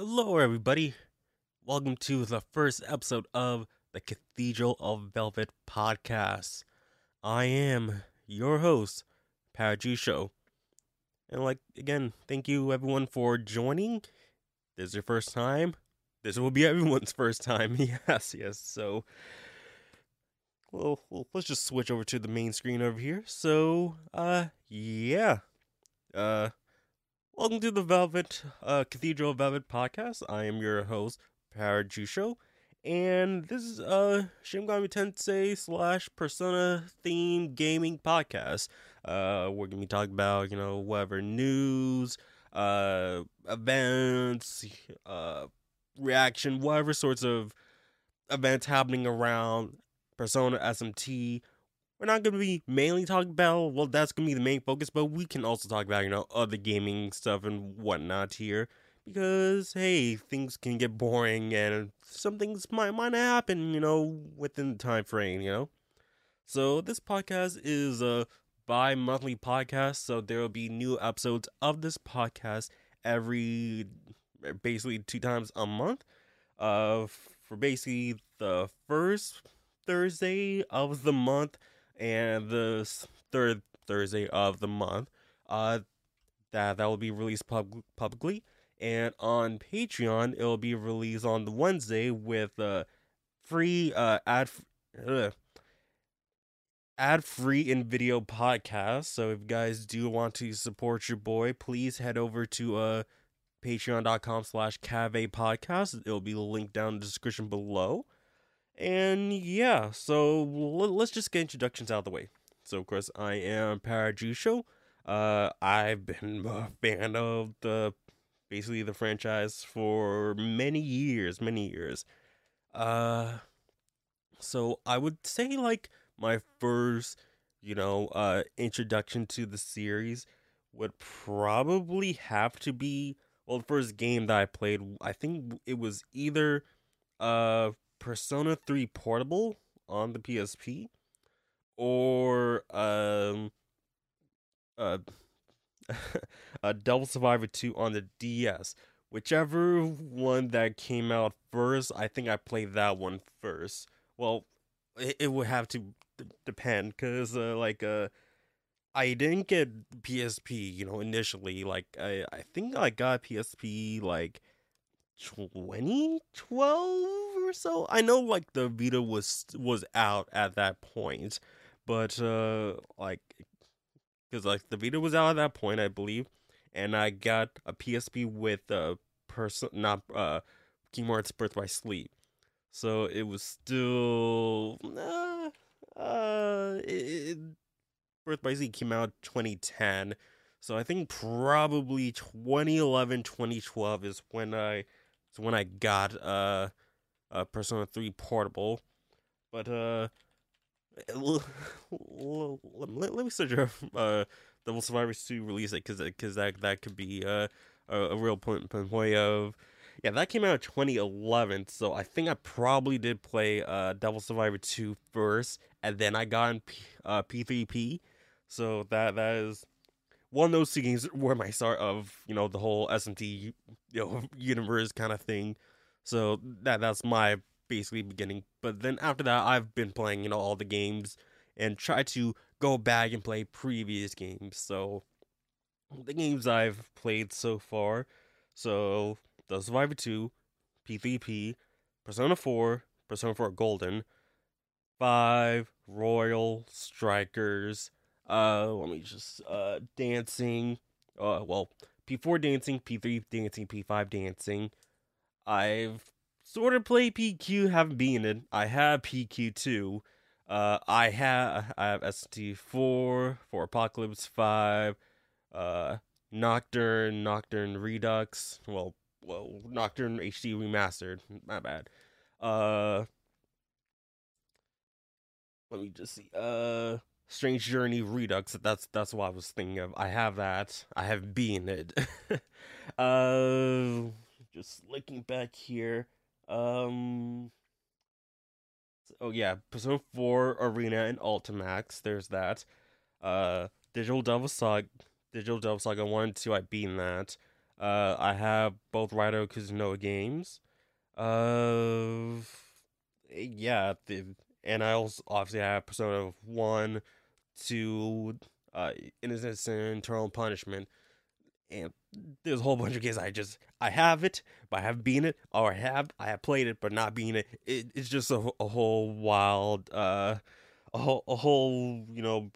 Hello everybody, welcome to the first episode of the Cathedral of Velvet podcast. I am your host, Parajusho, and thank you everyone for joining. This is your first time, this will be everyone's first time, yes, so well, let's just switch over to the main screen over here, so welcome to the Velvet Cathedral Velvet podcast. I am your host, Parajusho, and this is Shin Megami Tensei / Persona themed gaming podcast. We're gonna be talking about whatever news, events, reaction, whatever sorts of events happening around Persona SMT. We're not going to be mainly talking about, that's going to be the main focus, but we can also talk about, other gaming stuff and whatnot here, because, hey, things can get boring, and some things might not happen, within the time frame, So, this podcast is a bi-monthly podcast, so there will be new episodes of this podcast every, basically, 2 times a month, for basically the first Thursday of the month, and the third Thursday of the month, that will be released publicly, and on Patreon, it'll be released on the Wednesday with free ad-free and video podcast. So if you guys do want to support your boy, please head over to patreon.com/cavepodcast. It'll be linked down in the description below. And yeah, so let's just get introductions out of the way. So of course, I am Parajusho. I've been a fan of the franchise for many years. So I would say my first, introduction to the series would probably have to be, the first game that I played, I think it was either Persona 3 Portable on the PSP, or Devil Survivor 2 on the DS. Whichever one that came out first, I think I played that one first. Well, it would have to depend, because I didn't get PSP, initially. I think I got PSP 2012 or so. I know the Vita was out at that point, but because the Vita was out at that point, I believe, and I got a PSP with Kingdom Hearts Birth by Sleep, so it was still Birth by Sleep came out 2010, so I think probably 2011, 2012 is when I got Persona 3 Portable. But let me search up Devil Survivor 2 release it, because that could be a real point of, yeah, that came out in 2011, so I think I probably did play Devil Survivor 2 first, and then I got in P3P, so that is one of those 2 games where my start of, the whole SMT, universe kind of thing. So that's my basically beginning. But then after that, I've been playing, all the games and try to go back and play previous games. So the games I've played so far, so The Survivor 2, P3P, Persona 4, Persona 4 Golden, 5, Royal, Strikers, let me just, Dancing, P4 Dancing, P3 Dancing, P5 Dancing. I've sort of played PQ, haven't beaten it. I have PQ 2, I have SMT4, 4 Apocalypse, 5, Nocturne Redux, Nocturne HD Remastered, my bad, let me just see, Strange Journey Redux, that's what I was thinking of. I have that. I have been it. Just looking back here. Oh yeah, Persona 4 Arena and Ultimax, there's that. Digital Devil Saga 1 and 2, I've been that. I have both Raidou and Kuzunoa games. Yeah, and I also obviously have Persona 1, 2, Innocence and Eternal Punishment. And there's a whole bunch of games I have it, but I haven't beaten it, or I have played it, but not beaten it. It's just a whole wild, a whole, you know,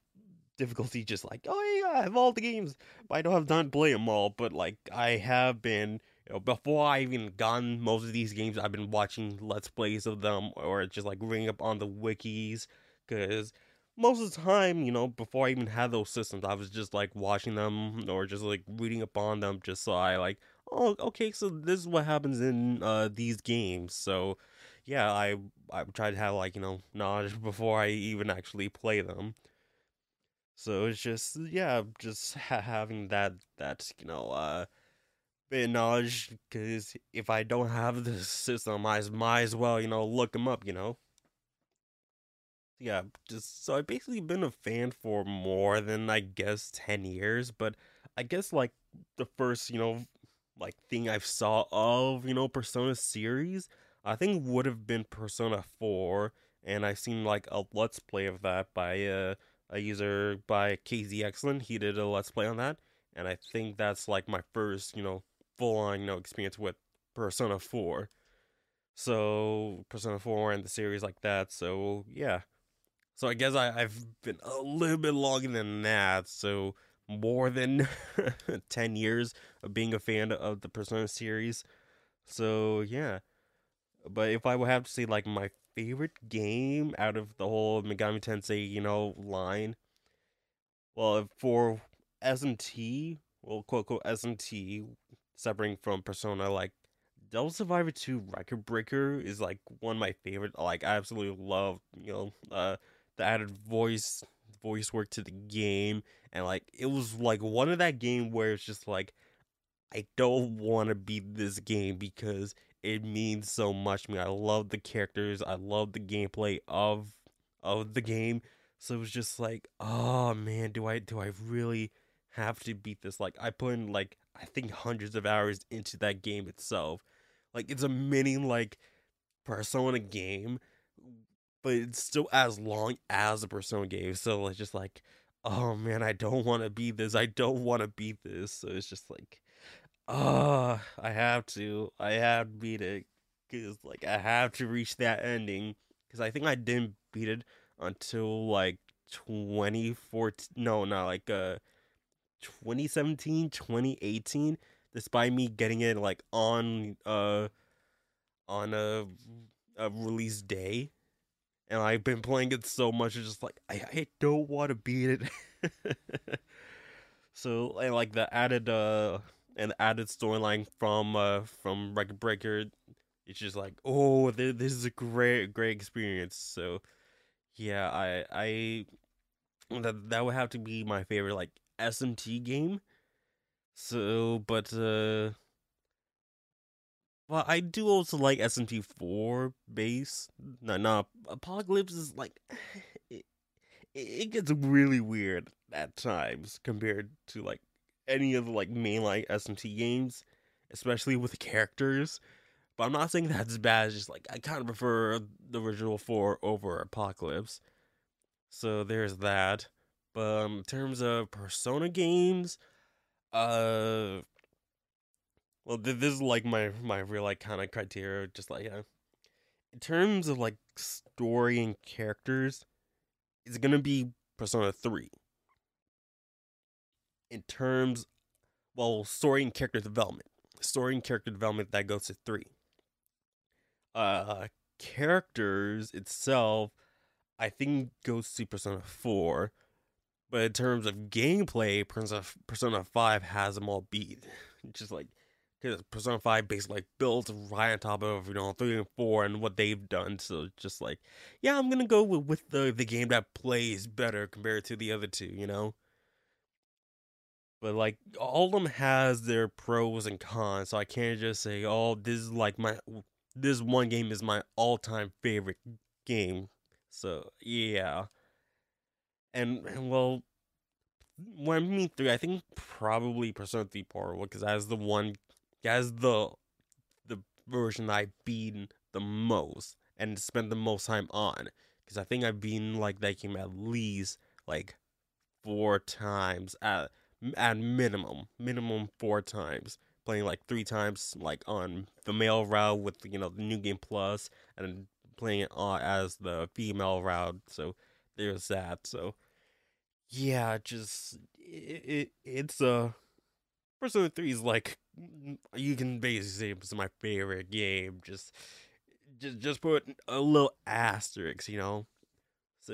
difficulty. Just like, oh yeah, I have all the games, but I don't have time to play them all. But like, I have been, you know, before I even gotten most of these games, I've been watching Let's Plays of them, or just like reading up on the wikis, because most of the time, you know, before I even had those systems, I was just, like, watching them or just, like, reading up on them just so I, like, oh, okay, so this is what happens in these games. So, yeah, I tried to have, like, you know, knowledge before I even actually play them. So it's just, yeah, just having that, you know, bit of knowledge, because if I don't have this system, I might as well, you know, look them up, you know. Yeah, just so I've basically been a fan for more than, I guess, 10 years, but I guess, like, the first, you know, like, thing I saw of, you know, Persona series, I think would have been Persona 4, and I've seen, like, a Let's Play of that by a user, by KZ Excellent. He did a Let's Play on that, and I think that's, like, my first, you know, full-on, you know, experience with Persona 4. So, Persona 4 and the series like that, so, yeah. So I guess I've been a little bit longer than that, so more than 10 years of being a fan of the Persona series. So, yeah. But if I would have to say, like, my favorite game out of the whole Megami Tensei, you know, line, well, for SMT, well, quote-unquote SMT, separating from Persona, like, Devil Survivor 2 Record Breaker is, like, one of my favorite. Like, I absolutely love, you know, the added voice work to the game, and like it was like one of that game where it's just like, I don't want to beat this game because it means so much to me. I love the characters, I love the gameplay of the game, so it was just like, oh man, do I really have to beat this? Like, I put in, like, I think hundreds of hours into that game itself. Like, it's a mini, like, Persona game, but it's still as long as a Persona game. So it's just like, oh man, I don't want to beat this. I don't want to beat this. So it's just like, I have to beat it, because like I have to reach that ending, because I think I didn't beat it until like 2014. No, not like 2017, 2018. Despite me getting it like on a release day. And I've been playing it so much, it's just like, I don't want to beat it. So, and like the added storyline from Record Breaker, it's just like, oh, this is a great experience. So, yeah, I that would have to be my favorite, like, SMT game. So, but well, I do also like SMT4 base. No, Apocalypse is like, it gets really weird at times compared to like any of the like mainline SMT games, especially with the characters. But I'm not saying that's bad. It's just like I kind of prefer the original 4 over Apocalypse. So there's that. But in terms of Persona games, well, this is, like, my real, like, kind of criteria, just, like, yeah. In terms of, like, story and characters, it's gonna be Persona 3. In terms, well, story and character development. Story and character development, that goes to 3. Characters itself, I think, goes to Persona 4. But in terms of gameplay, Persona 5 has them all beat. Just, like, because Persona 5 basically like builds right on top of, you know, 3 and 4 and what they've done. So just like, yeah, I'm gonna go with the game that plays better compared to the other two, you know. But like all of them has their pros and cons, so I can't just say, oh, this is like this one game is my all-time favorite game. So yeah, and well, when I mean three, I think probably Persona 3 Portable, because that is the one, that is the version that I beat the most and spent the most time on. Because I think I've beaten like that game at least like 4 times at minimum 4 times. Playing like 3 times, like on the male route with the New Game Plus, and playing it as the female route. So there's that. So yeah, just it's Persona 3 is like, you can basically say it's my favorite game. Just put a little asterisk, So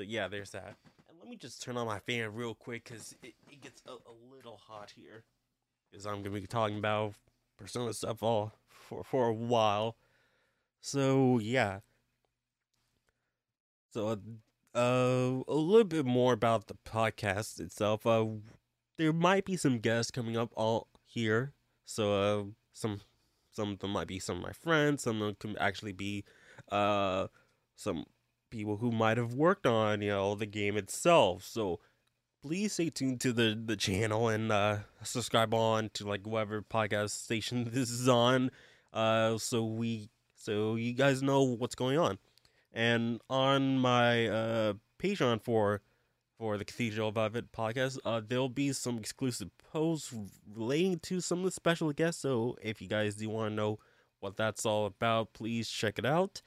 yeah, there's that. And let me just turn on my fan real quick, cause it gets a little hot here. Cause I'm gonna be talking about Persona stuff all for a while. So yeah. So a little bit more about the podcast itself. There might be some guests coming up all here. So some of them might be some of my friends. Some of them can actually be some people who might have worked on the game itself. So please stay tuned to the channel and subscribe on to like whatever podcast station this is on, so you guys know what's going on. And on my Patreon for the Cathedral Velvet podcast, there'll be some exclusive posts relating to some of the special guests. So if you guys do want to know what that's all about, please check it out.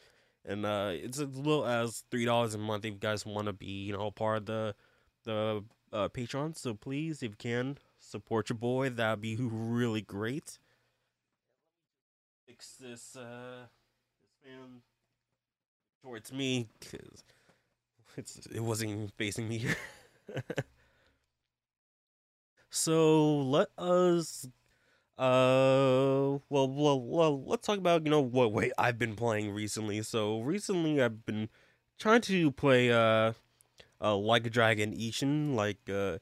And it's as little as $3 a month if you guys want to be part of the Patreon. So please, if you can, support your boy. That'd be really great. Fix this fan towards me, cause it wasn't even facing me. So let us let's talk about what I've been playing recently. So recently I've been trying to play Like a Dragon Ishin.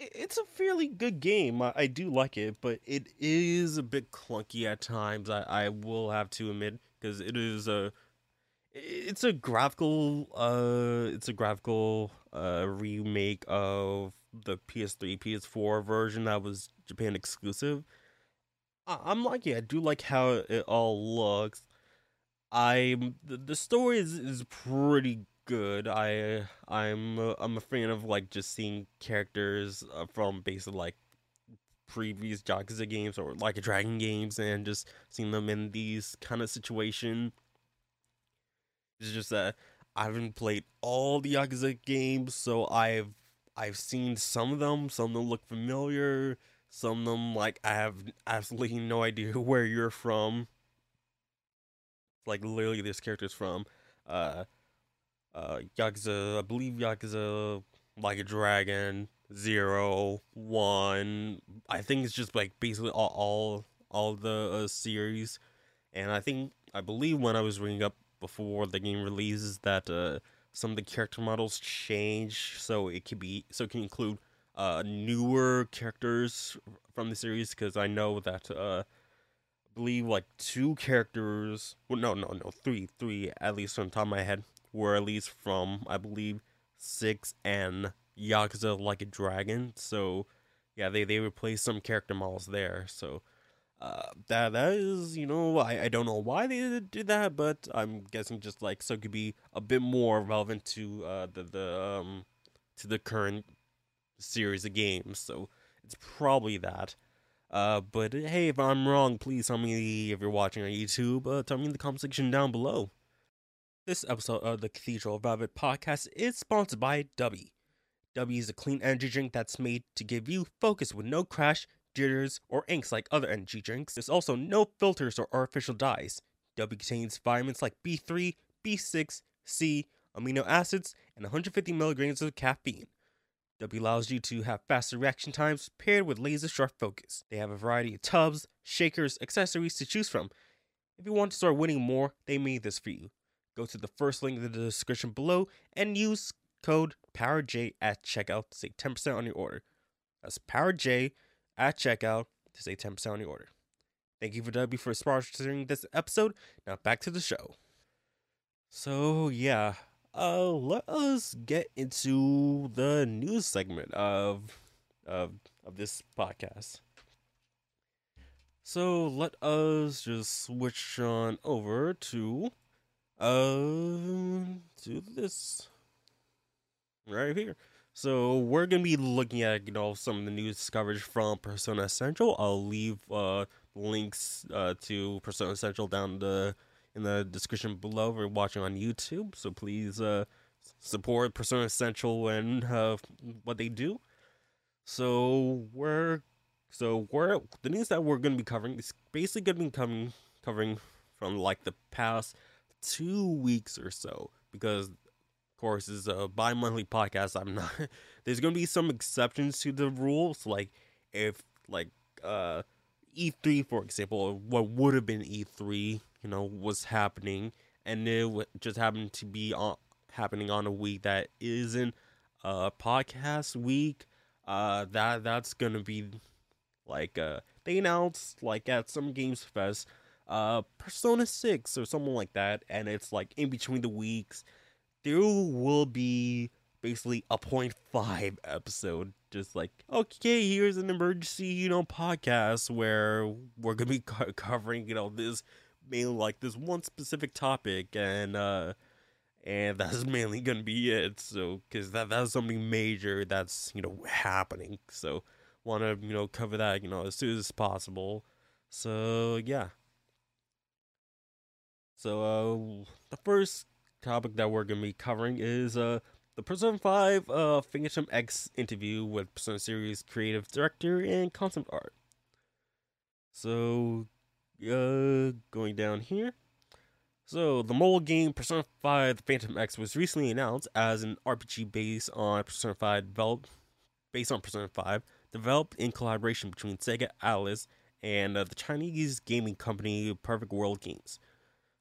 It's a fairly good game. I do like it, but it is a bit clunky at times. I will have to admit, because it's a graphical remake of the PS3, PS4 version that was Japan exclusive. I'm lucky. I do like how it all looks. The story is pretty good. I'm a fan of like just seeing characters from basically like previous Yakuza games or Like a Dragon games, and just seeing them in these kind of situation. It's just that I haven't played all the Yakuza games, so I've seen some of them. Some of them look familiar. Some of them, like, I have absolutely no idea where you're from. Like literally, this character's from Yakuza, I believe Yakuza, Like a Dragon, 0, 1, I think it's just like basically all the series. And I believe when I was reading up before the game releases that some of the character models change, so it can include newer characters from the series, because I know that I believe like 2 characters, well, no, three at least on the top of my head, were at least from, I believe, 6 and Yakuza Like a Dragon. So yeah, they replaced some character models there. So that is, I don't know why they did that, but I'm guessing just like so it could be a bit more relevant to to the current series of games. So it's probably that. But hey, if I'm wrong, please tell me if you're watching on YouTube. Tell me in the comment section down below. This episode of the Cathedral Velvet podcast is sponsored by W. W is a clean energy drink that's made to give you focus with no crash, jitters, or inks like other energy drinks. There's also no filters or artificial dyes. W contains vitamins like B3, B6, C, amino acids, and 150 milligrams of caffeine. W allows you to have faster reaction times paired with laser sharp focus. They have a variety of tubs, shakers, accessories to choose from. If you want to start winning more, they made this for you. Go to the first link in the description below and use code POWERJ at checkout to save 10% on your order. That's POWERJ at checkout to save 10% on your order. Thank you for W for sponsoring this episode. Now back to the show. So yeah, let us get into the news segment of of this podcast. So let us just switch on over to this right here. So we're gonna be looking at, you know, some of the news coverage from Persona Central. I'll leave links to Persona Central down in the description below if you're watching on YouTube. So please support Persona Central and what they do. So the news that we're gonna be covering is basically gonna be covering from like the past 2 weeks or so, because course is a bi-monthly podcast. I'm not there's gonna be some exceptions to the rules, like if E3, for example, what would have been E3, you know, was happening, and it just happened to be happening on a week that isn't a podcast week. That's gonna be like they announced like at some Games Fest Persona 6 or something like that, and it's like in between the weeks. There will be basically a 0.5 episode, just like, okay, here's an emergency, you know, podcast where we're going to be covering, you know, this mainly like this one specific topic, and that's mainly going to be it. So, because that's something major that's, you know, happening. So, want to, you know, cover that, you know, as soon as possible. So, yeah. So, the first topic that we're going to be covering is the Persona 5 Phantom X interview with Persona series creative director and concept art. So, going down here. So, the mobile game Persona 5 Phantom X was recently announced as an RPG based on Persona 5, developed in collaboration between Sega, Atlus, and the Chinese gaming company Perfect World Games.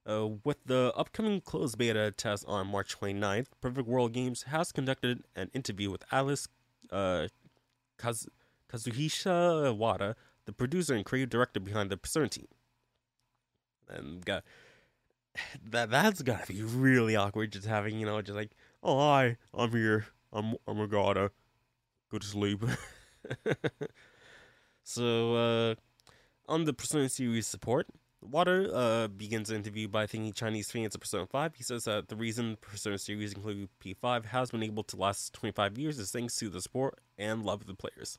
With the upcoming closed beta test on March 29th, Perfect World Games has conducted an interview with Atlus Kazuhisa Wada, the producer and creative director behind the Persona team. And that's gotta be really awkward, just having, you know, just like, oh hi, I'm here, I'm a gotta go to sleep. So on the Persona series support, Water begins the interview by thanking Chinese fans of Persona 5. He says that the reason the Persona series, including P5, has been able to last 25 years is thanks to the support and love of the players.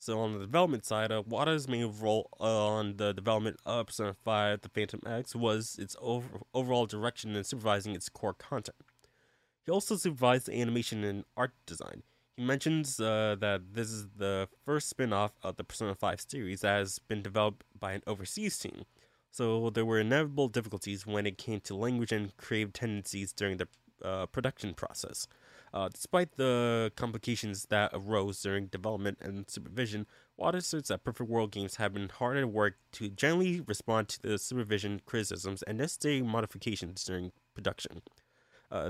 So on the development side, Wada's main role on the development of Persona 5 The Phantom X was its overall direction and supervising its core content. He also supervised the animation and art design. He mentions that this is the first spin-off of the Persona 5 series that has been developed by an overseas team, so there were inevitable difficulties when it came to language and creative tendencies during the production process. Despite the complications that arose during development and supervision, Wada asserts that Perfect World Games have been hard at work to generally respond to the supervision, criticisms, and necessary modifications during production.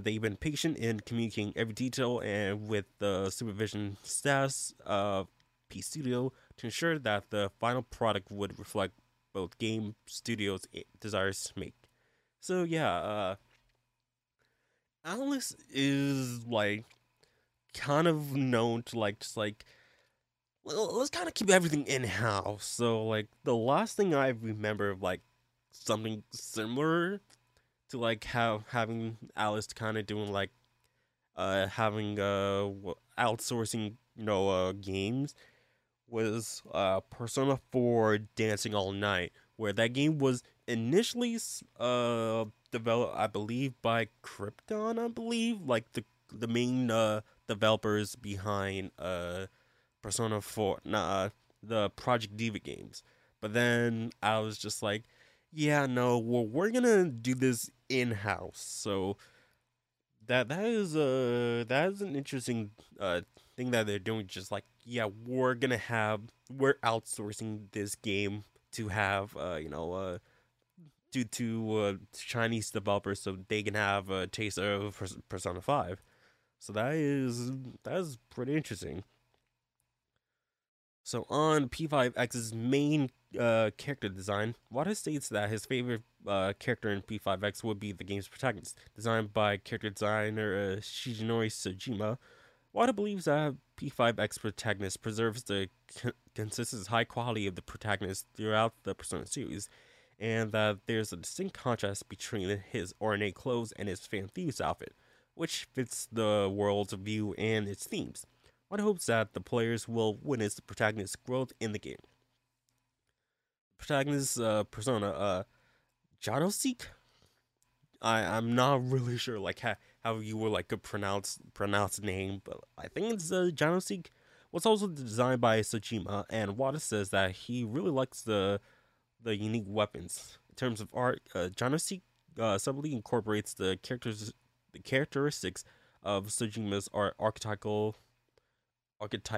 They've been patient in communicating every detail and with the supervision staffs of P Studio to ensure that the final product would reflect both game studios' desires to make. So yeah, Atlus is like kind of known to like just like, well, let's kind of keep everything in house. So like the last thing I remember of like something similar to like having Atlus kind of doing like having outsourcing, you know, games was Persona 4 Dancing All Night, where that game was initially developed, I believe, by Krypton, I believe, like the main developers behind Persona 4, the Project Diva games. But then I was just like, yeah, no, well, we're gonna do this in-house. So that is an interesting thing that they're doing. Just like, yeah, we're outsourcing this game to have Chinese developers so they can have a taste of Persona 5. So that is pretty interesting. So on P5X's main character design, Wada states that his favorite character in P5X would be the game's protagonist, designed by character designer Shigenori Sojima. Wada believes that P5X protagonist preserves the consistent high quality of the protagonist throughout the Persona series, and that there's a distinct contrast between his ornate clothes and his fan thieves outfit, which fits the world's view and its themes. Wada hopes that the players will witness the protagonist's growth in the game. The protagonist's persona, Janosuke? I'm not really sure like how you would like pronounce name, but I think it's Janosuke. Was also designed by Sojima, and Wada says that he really likes the unique weapons. In terms of art, Janosuke subtly incorporates the characteristics of Sojima's archetypal. I think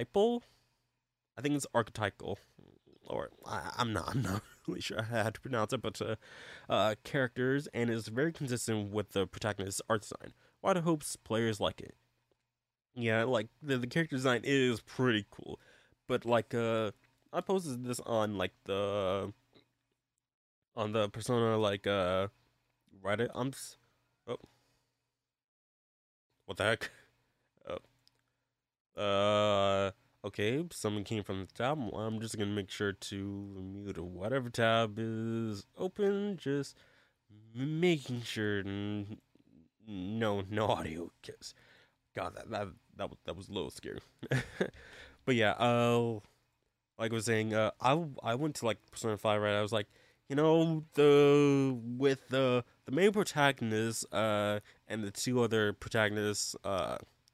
it's archetypal, or I'm not really sure how to pronounce it, but characters, and is very consistent with the protagonist's art design. Wada hopes players like it. Yeah, like the character design is pretty cool, but like I posted this on like the Persona like Reddit. Oh, what the heck? Okay, someone came from the tab. I'm just gonna make sure to mute whatever tab is open. Just making sure no audio, 'cause God, that was a little scary. But yeah, like I was saying, I went to like Persona 5, right? I was like, you know, with the main protagonist and the two other protagonists,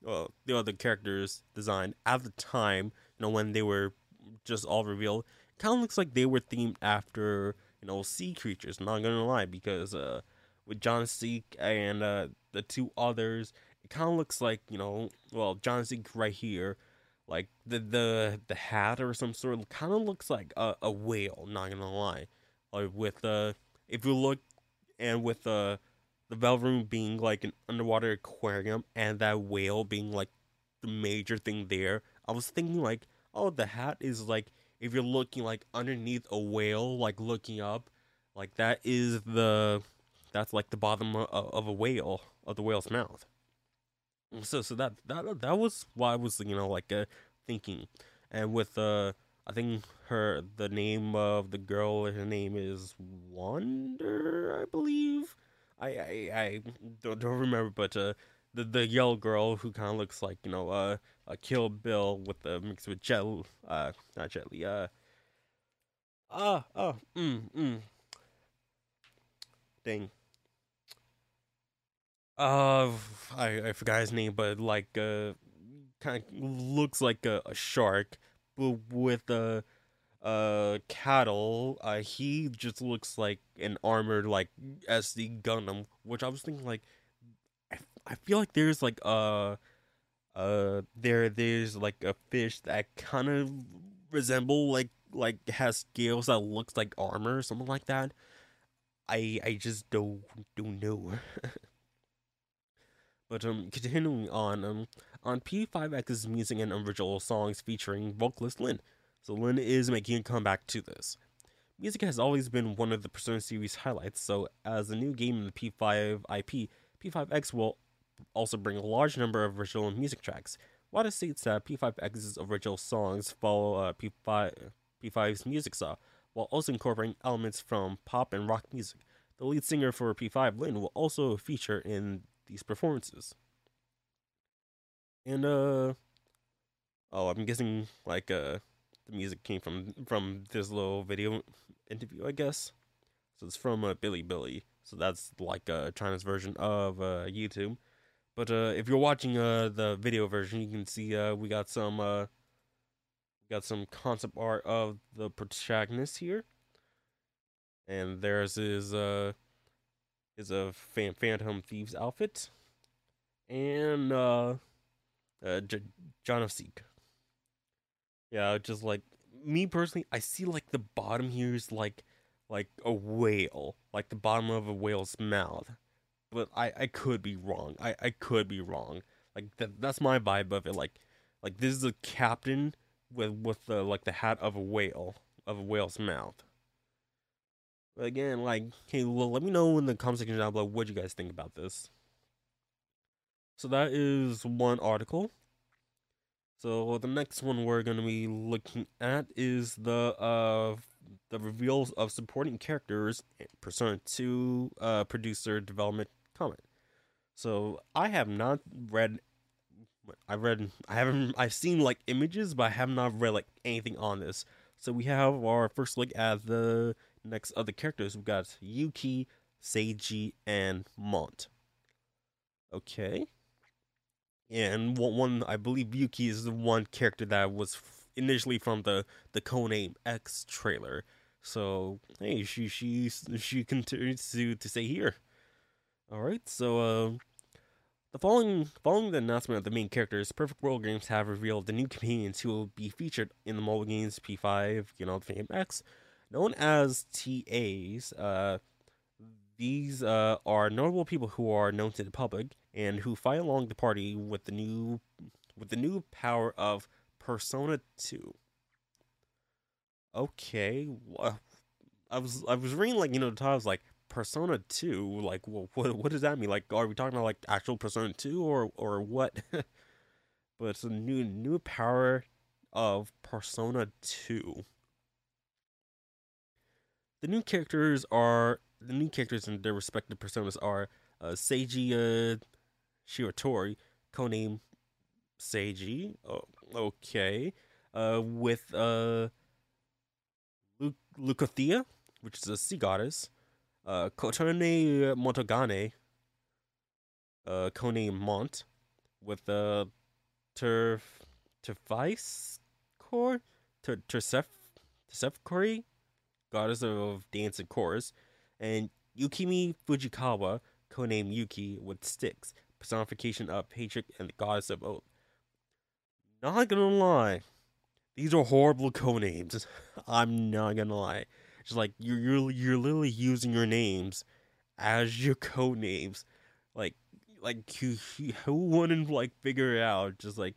well, the other characters designed at the time, you know, when they were just all revealed, it kind of looks like they were themed after, you know, sea creatures. I'm not gonna lie, because with Janosuke and the two others, it kind of looks like, you know, well, Janosuke right here, like the hat or some sort, kind of looks like a whale. Not gonna lie, like with if you look, and with the Velvet Room being like an underwater aquarium, and that whale being like the major thing there, I was thinking like, oh, the hat is like, if you're looking like underneath a whale, like looking up, like that's like the bottom of a whale, of the whale's mouth. So that was why I was, you know, like thinking. And with I think the name of the girl, her name is Wonder, I believe. I don't remember, but the yellow girl who kind of looks like, you know, a Kill Bill with the mixed with gel, not jelly, dang, I forgot his name, but like kind of looks like a shark, but with cattle, he just looks like an armored, like, SD Gundam, which I was thinking, like, I feel like there's, like, there's, like, a fish that kind of resemble, like, has scales that looks like armor, or something like that. I just don't know. But, continuing on P5X's music and original songs featuring vocalist Lynn. So Lynn is making a comeback to this. Music has always been one of the Persona series highlights, so as a new game in the P5 IP, P5X will also bring a large number of original music tracks. Wada states that P5X's original songs follow P5's music style, while also incorporating elements from pop and rock music. The lead singer for P5, Lynn, will also feature in these performances. And, oh, I'm guessing, like, the music came from this little video interview, I guess. So it's from Bilibili. So that's like China's version of YouTube. But if you're watching the video version, you can see we got some concept art of the protagonist here. And there's his Phantom Thieves outfit, and Janosuke. Yeah, just like me personally, I see like the bottom here is like a whale, like the bottom of a whale's mouth. But I could be wrong. I could be wrong. Like that's my vibe of it. Like this is a captain with the like the hat of a whale, of a whale's mouth. But again, like, hey, well, let me know in the comment section down below what you guys think about this. So that is one article. So the next one we're going to be looking at is the reveals of supporting characters in Persona 2 producer development comment. So I have not read, I've seen like images, but I have not read like anything on this. So we have our first look at the next other characters. We've got Yuki, Seiji, and Mont. Okay. And one, I believe Yuki is the one character that was initially from the Kotone X trailer. So, hey, she continues to stay here. Alright, so, the following the announcement of the main characters, Perfect World Games have revealed the new companions who will be featured in the mobile games P5, you know, Fame X, known as TAs. These are notable people who are known to the public and who fight along the party with the new power of Persona 2. Okay, I was reading, like, you know, the title was like Persona 2, like, well, what does that mean? Like, are we talking about like actual Persona 2 or what? But it's a new power of Persona 2. The new characters in their respective personas are Seiji Shiratori, codename Seiji. Oh, okay. With Leucothea, which is a sea goddess. Kotone Motogane, codename Mont, with Tersefkori, goddess of dance and chorus, and Yukimi Fujikawa, codename Yuki, with Styx, personification of hatred and the goddess of oath. Not gonna lie, these are horrible codenames. I'm not gonna lie. Just like you're literally using your names as your code names, like who wouldn't like figure it out? Just like,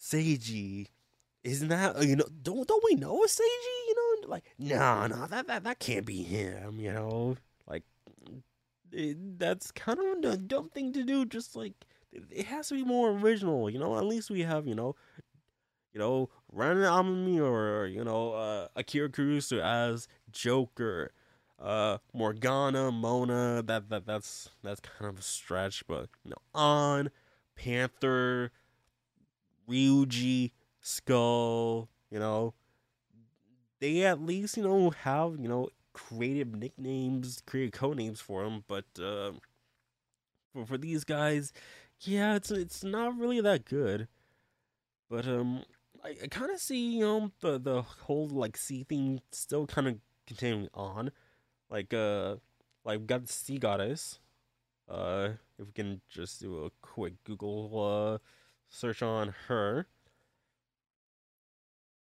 Seiji, isn't that, you know? Don't we know a Seiji? You know, like no, that can't be him. You know, like that's kind of a dumb thing to do. Just like it has to be more original. You know, at least we have you know, Ran Amami or, you know, Akira Kurusu as Joker, Morgana, Mona, that's kind of a stretch, but, you know, On, Panther, Ryuji, Skull, you know, they at least, you know, have, you know, creative nicknames, creative codenames for them, but, for these guys, yeah, it's not really that good, but, I kind of see, you know, the whole, like, sea thing still kind of continuing on. Like, we've got the sea goddess. If we can just do a quick Google, search on her.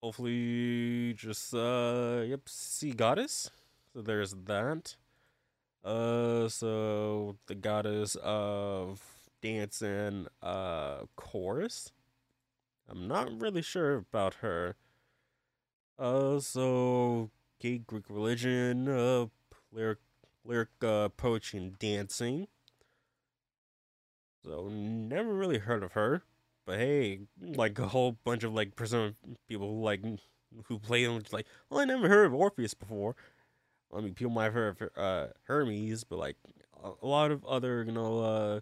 Hopefully, just, yep, sea goddess. So there's that. So the goddess of dance and, chorus. I'm not really sure about her. So gay Greek religion, lyric poetry and dancing. So never really heard of her, but hey, like a whole bunch of like Persona people who play them, like, well, I never heard of Orpheus before. I mean, people might have heard of Hermes, but like a lot of other, you know,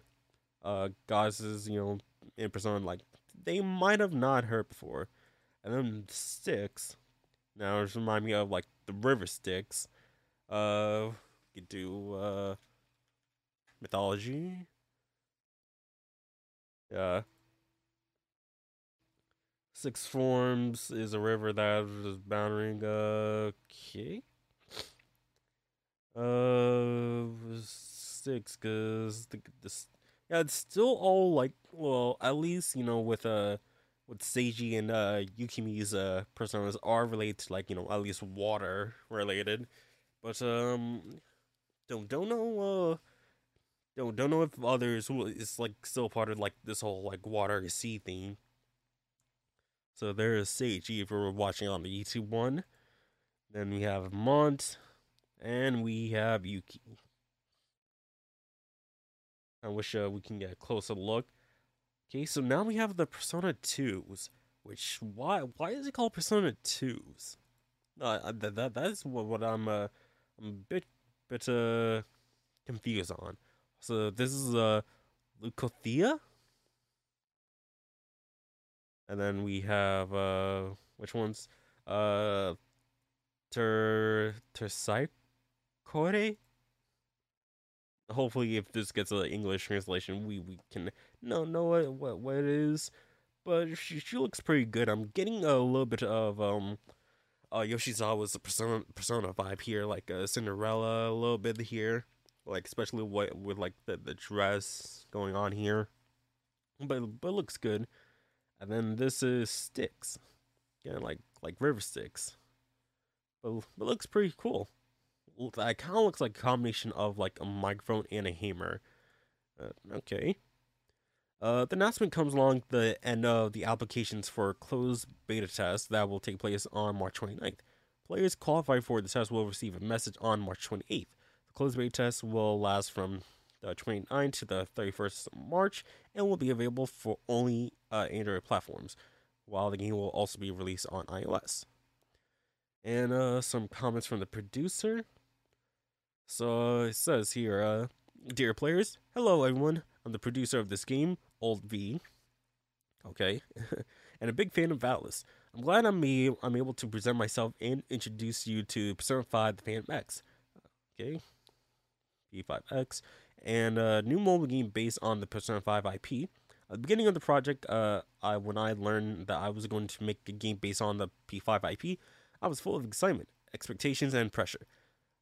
goddesses, you know, in Persona, like, they might have not heard before. And then Styx. Now it reminds me of like the river Styx. You could do mythology. Yeah. Six Forms is a river that is bounding okay. Styx, cause the yeah, it's still all like, well, at least, you know, with Seiji and Yukimi's personas are related to, like, you know, at least water related, but don't know if others is like still part of like this whole like water sea theme. So there's Seiji if we were watching on the YouTube one. Then we have Mont, and we have Yuki. I wish we can get a closer look. Okay, so now we have the Persona 2s, which, why is it called Persona 2s? That's what I'm a bit confused on. So this is Leucothea? And then we have, which ones? Terpsichore? Hopefully, if this gets an English translation, we can know what it is. But she looks pretty good. I'm getting a little bit of Yoshizawa's Persona vibe here, like Cinderella a little bit here, like especially what with like the dress going on here. But looks good. And then this is Styx, yeah, like River Styx. But looks pretty cool. That kind of looks like a combination of like a microphone and a hammer. Okay. The announcement comes along the end of the applications for closed beta test that will take place on March 29th. Players qualified for the test will receive a message on March 28th. The closed beta test will last from the 29th to the 31st of March and will be available for only Android platforms, while the game will also be released on iOS. And some comments from the producer. So it says here, dear players, hello everyone, I'm the producer of this game, Old V. Okay. And a big fan of Atlus. I'm glad I'm able to present myself and introduce you to Persona 5 the Phantom X. Okay. P5X. And a new mobile game based on the Persona 5 IP. At the beginning of the project, when I learned that I was going to make a game based on the P5 IP, I was full of excitement, expectations, and pressure.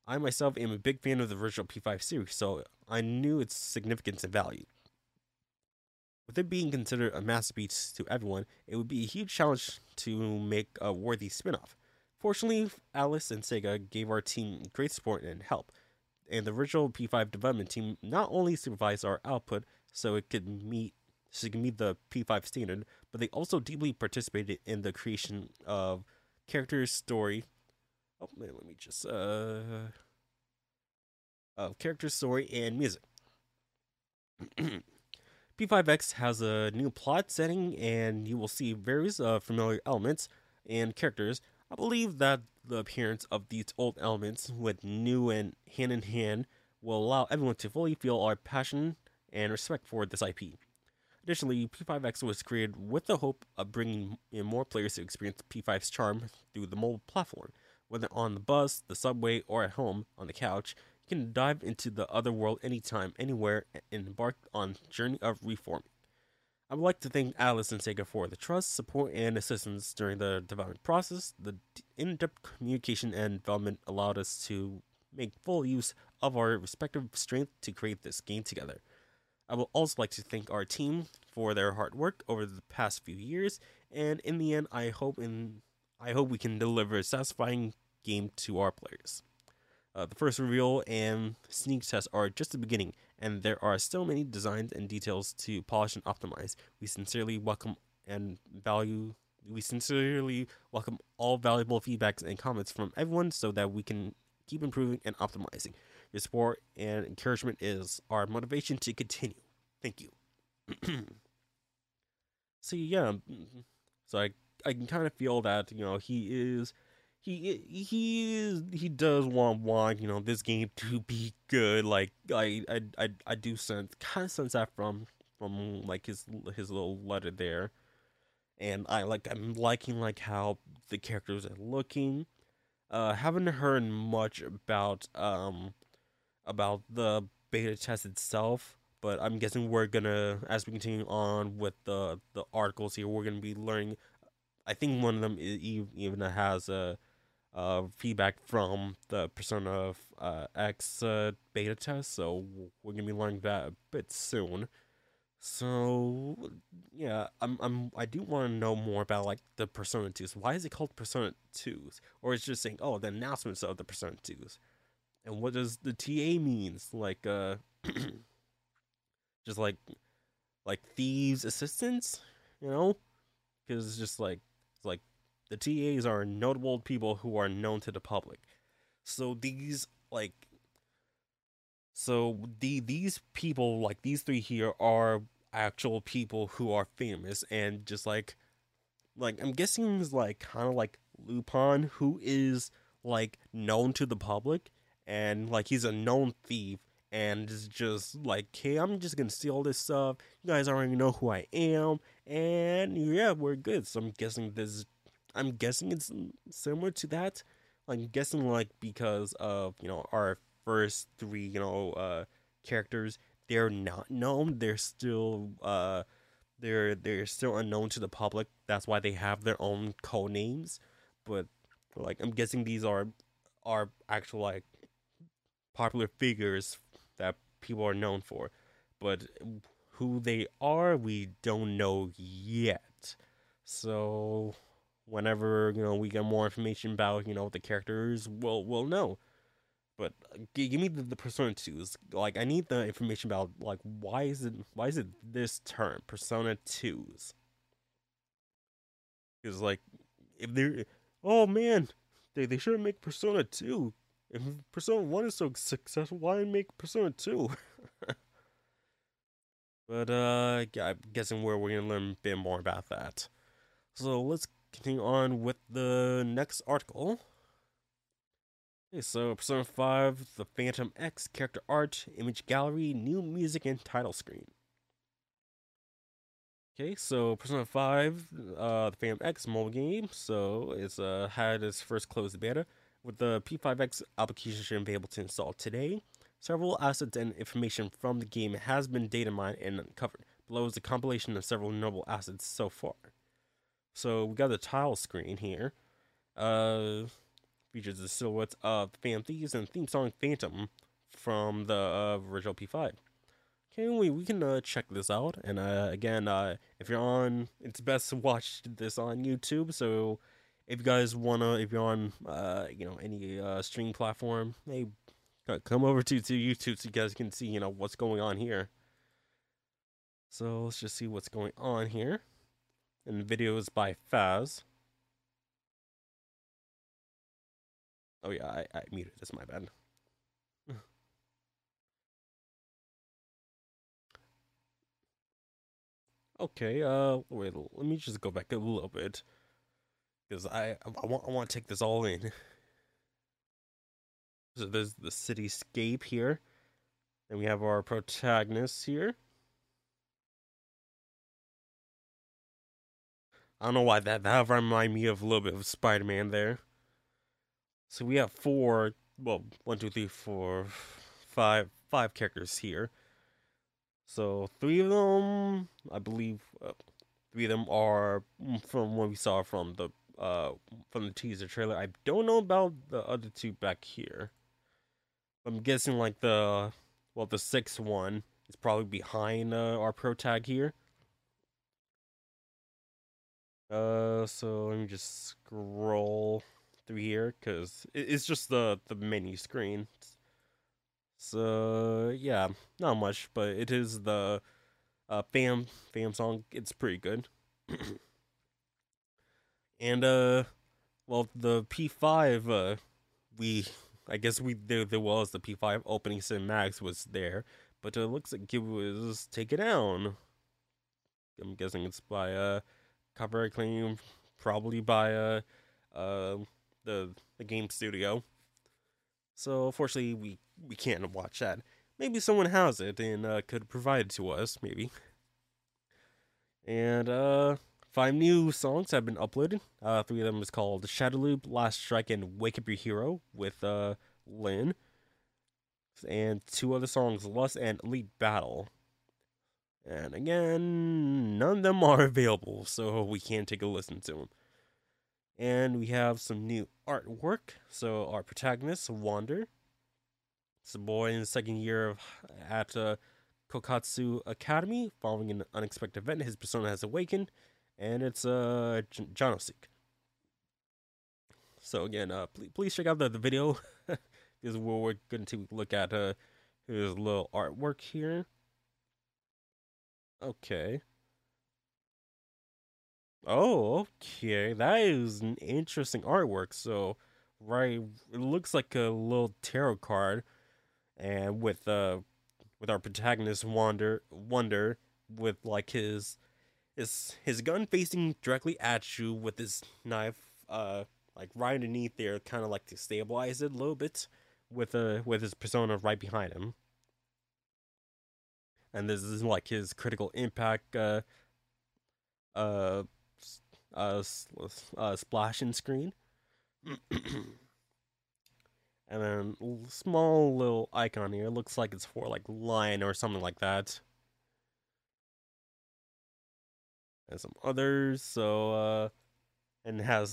I myself am a big fan of the original P5 series, so I knew its significance and value. With it being considered a masterpiece to everyone, it would be a huge challenge to make a worthy spin-off. Fortunately, Atlus and Sega gave our team great support and help, and the original P5 development team not only supervised our output so it could meet the P5 standard, but they also deeply participated in the creation of character's story. Oh man, let me just character story and music. P5X has a new plot setting, and you will see various familiar elements and characters. I believe that the appearance of these old elements with new and hand in hand will allow everyone to fully feel our passion and respect for this IP. Additionally, P5X was created with the hope of bringing in more players to experience P5's charm through the mobile platform. Whether on the bus, the subway, or at home, on the couch, you can dive into the other world anytime, anywhere, and embark on a journey of reforming. I would like to thank Atlus and Sega for the trust, support, and assistance during the development process. The in-depth communication and development allowed us to make full use of our respective strengths to create this game together. I would also like to thank our team for their hard work over the past few years, and in the end, I hope we can deliver a satisfying game to our players. The first reveal and sneak tests are just the beginning, and there are still many designs and details to polish and optimize. We sincerely welcome all valuable feedbacks and comments from everyone so that we can keep improving and optimizing. Your support and encouragement is our motivation to continue. Thank you. So yeah, so I can kind of feel that, you know, he does want, you know, this game to be good. Like I do sense that from like his little letter there, and I'm liking like how the characters are looking. Haven't heard much about the beta test itself, but I'm guessing we're gonna, as we continue on with the articles here, we're gonna be learning. I think one of them even has a feedback from the Persona X beta test, so we're gonna be learning that a bit soon. So yeah, I do want to know more about like the Persona 2s. Why is it called Persona 2s? Or it's just saying, oh, the announcements of the Persona 2s. And what does the TA means? Like, just like thieves' assistants, you know? Because it's just like the TAs are notable people who are known to the public. So these people, like these three here, are actual people who are famous, and just like I'm guessing it's like kind of like Lupin, who is like known to the public, and like he's a known thief, and it's just like, hey, I'm just gonna steal this stuff, you guys already know who I am, and yeah, we're good. So I'm guessing it's similar to that. I'm guessing like because of, you know, our first three, you know, characters, they're not known, they're still unknown to the public. That's why they have their own code names. But like I'm guessing these are actual like popular figures that people are known for, but who they are we don't know yet. So whenever, you know, we get more information about, you know, the characters, we'll know. But give me the Persona 2s. Like, I need the information about, like, why is it this term, Persona 2s? Because, like, if they're, oh man, they shouldn't make Persona 2. If Persona 1 is so successful, why make Persona 2? But, yeah, I'm guessing we're going to learn a bit more about that. So let's continue on with the next article. Okay, so Persona 5, the Phantom X, character art, image gallery, new music, and title screen. Okay, so Persona 5, the Phantom X mobile game, so it's had its first closed beta, with the P5X application available to install today. Several assets and information from the game has been data mined and uncovered. Below is a compilation of several notable assets so far. So we got the tile screen here. Features the silhouettes of Phantom Thieves and theme song Phantom from the original P5. Okay, we can check this out. And again, if you're on, it's best to watch this on YouTube. So if you guys wanna, if you're on, you know, any stream platform, hey, come over to YouTube so you guys can see, you know, what's going on here. So let's just see what's going on here. And the video is by Faz. Oh yeah, I muted this, my bad. Okay, wait, let me just go back a little bit. Because I want to take this all in. So there's the cityscape here. And we have our protagonists here. I don't know why that reminded me of a little bit of Spider-Man there. So we have four, well, 5 characters here. So three of them, I believe, three of them are from what we saw from the teaser trailer. I don't know about the other two back here. I'm guessing like the, well, the sixth one is probably behind our protag here. So let me just scroll through here, because it's just the menu screen. So yeah, not much, but it is the fam song. It's pretty good. And well, the P5, there was the P5 opening cinematics was there, but it looks like it was taken down. I'm guessing it's by copyright claim, probably by the game studio. So unfortunately, we can't watch that. Maybe someone has it and could provide it to us, maybe. And 5 new songs have been uploaded. 3 of them is called Shadow Loop, Last Strike, and Wake Up Your Hero with Lynn. And 2 other songs, Lust and Elite Battle. And again, none of them are available, so we can't take a listen to them. And we have some new artwork. So our protagonists, Wander. It's a boy in the second year at Kokatsu Academy. Following an unexpected event, his persona has awakened. And it's Janosuke. So again, please check out the video. Because we're going to look at his little artwork here. Okay. Oh, okay. That is an interesting artwork. So, right, it looks like a little tarot card, and with our protagonist Wander with like his gun facing directly at you with his knife like right underneath there, kind of like to stabilize it a little bit with his persona right behind him. And this is like his critical impact splashing screen. And then a small little icon here. It looks like it's for like lion or something like that. And some others. So and has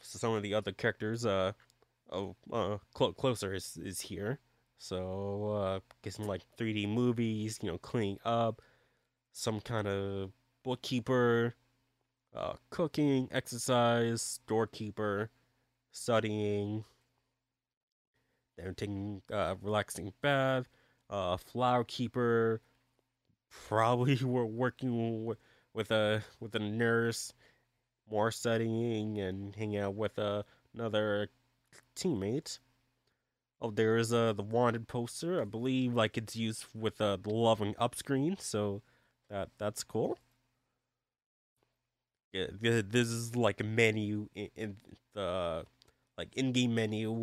some of the other characters. Closer is here. So get some like 3D movies. You know, cleaning up, some kind of bookkeeper, cooking, exercise, storekeeper, studying. They're taking relaxing bath, flower keeper, probably we're working with a nurse, more studying and hanging out with another teammate. Oh, there is the wanted poster. I believe like it's used with the loving up screen, so that's cool. Yeah, this is like a menu in the. Like in-game menu,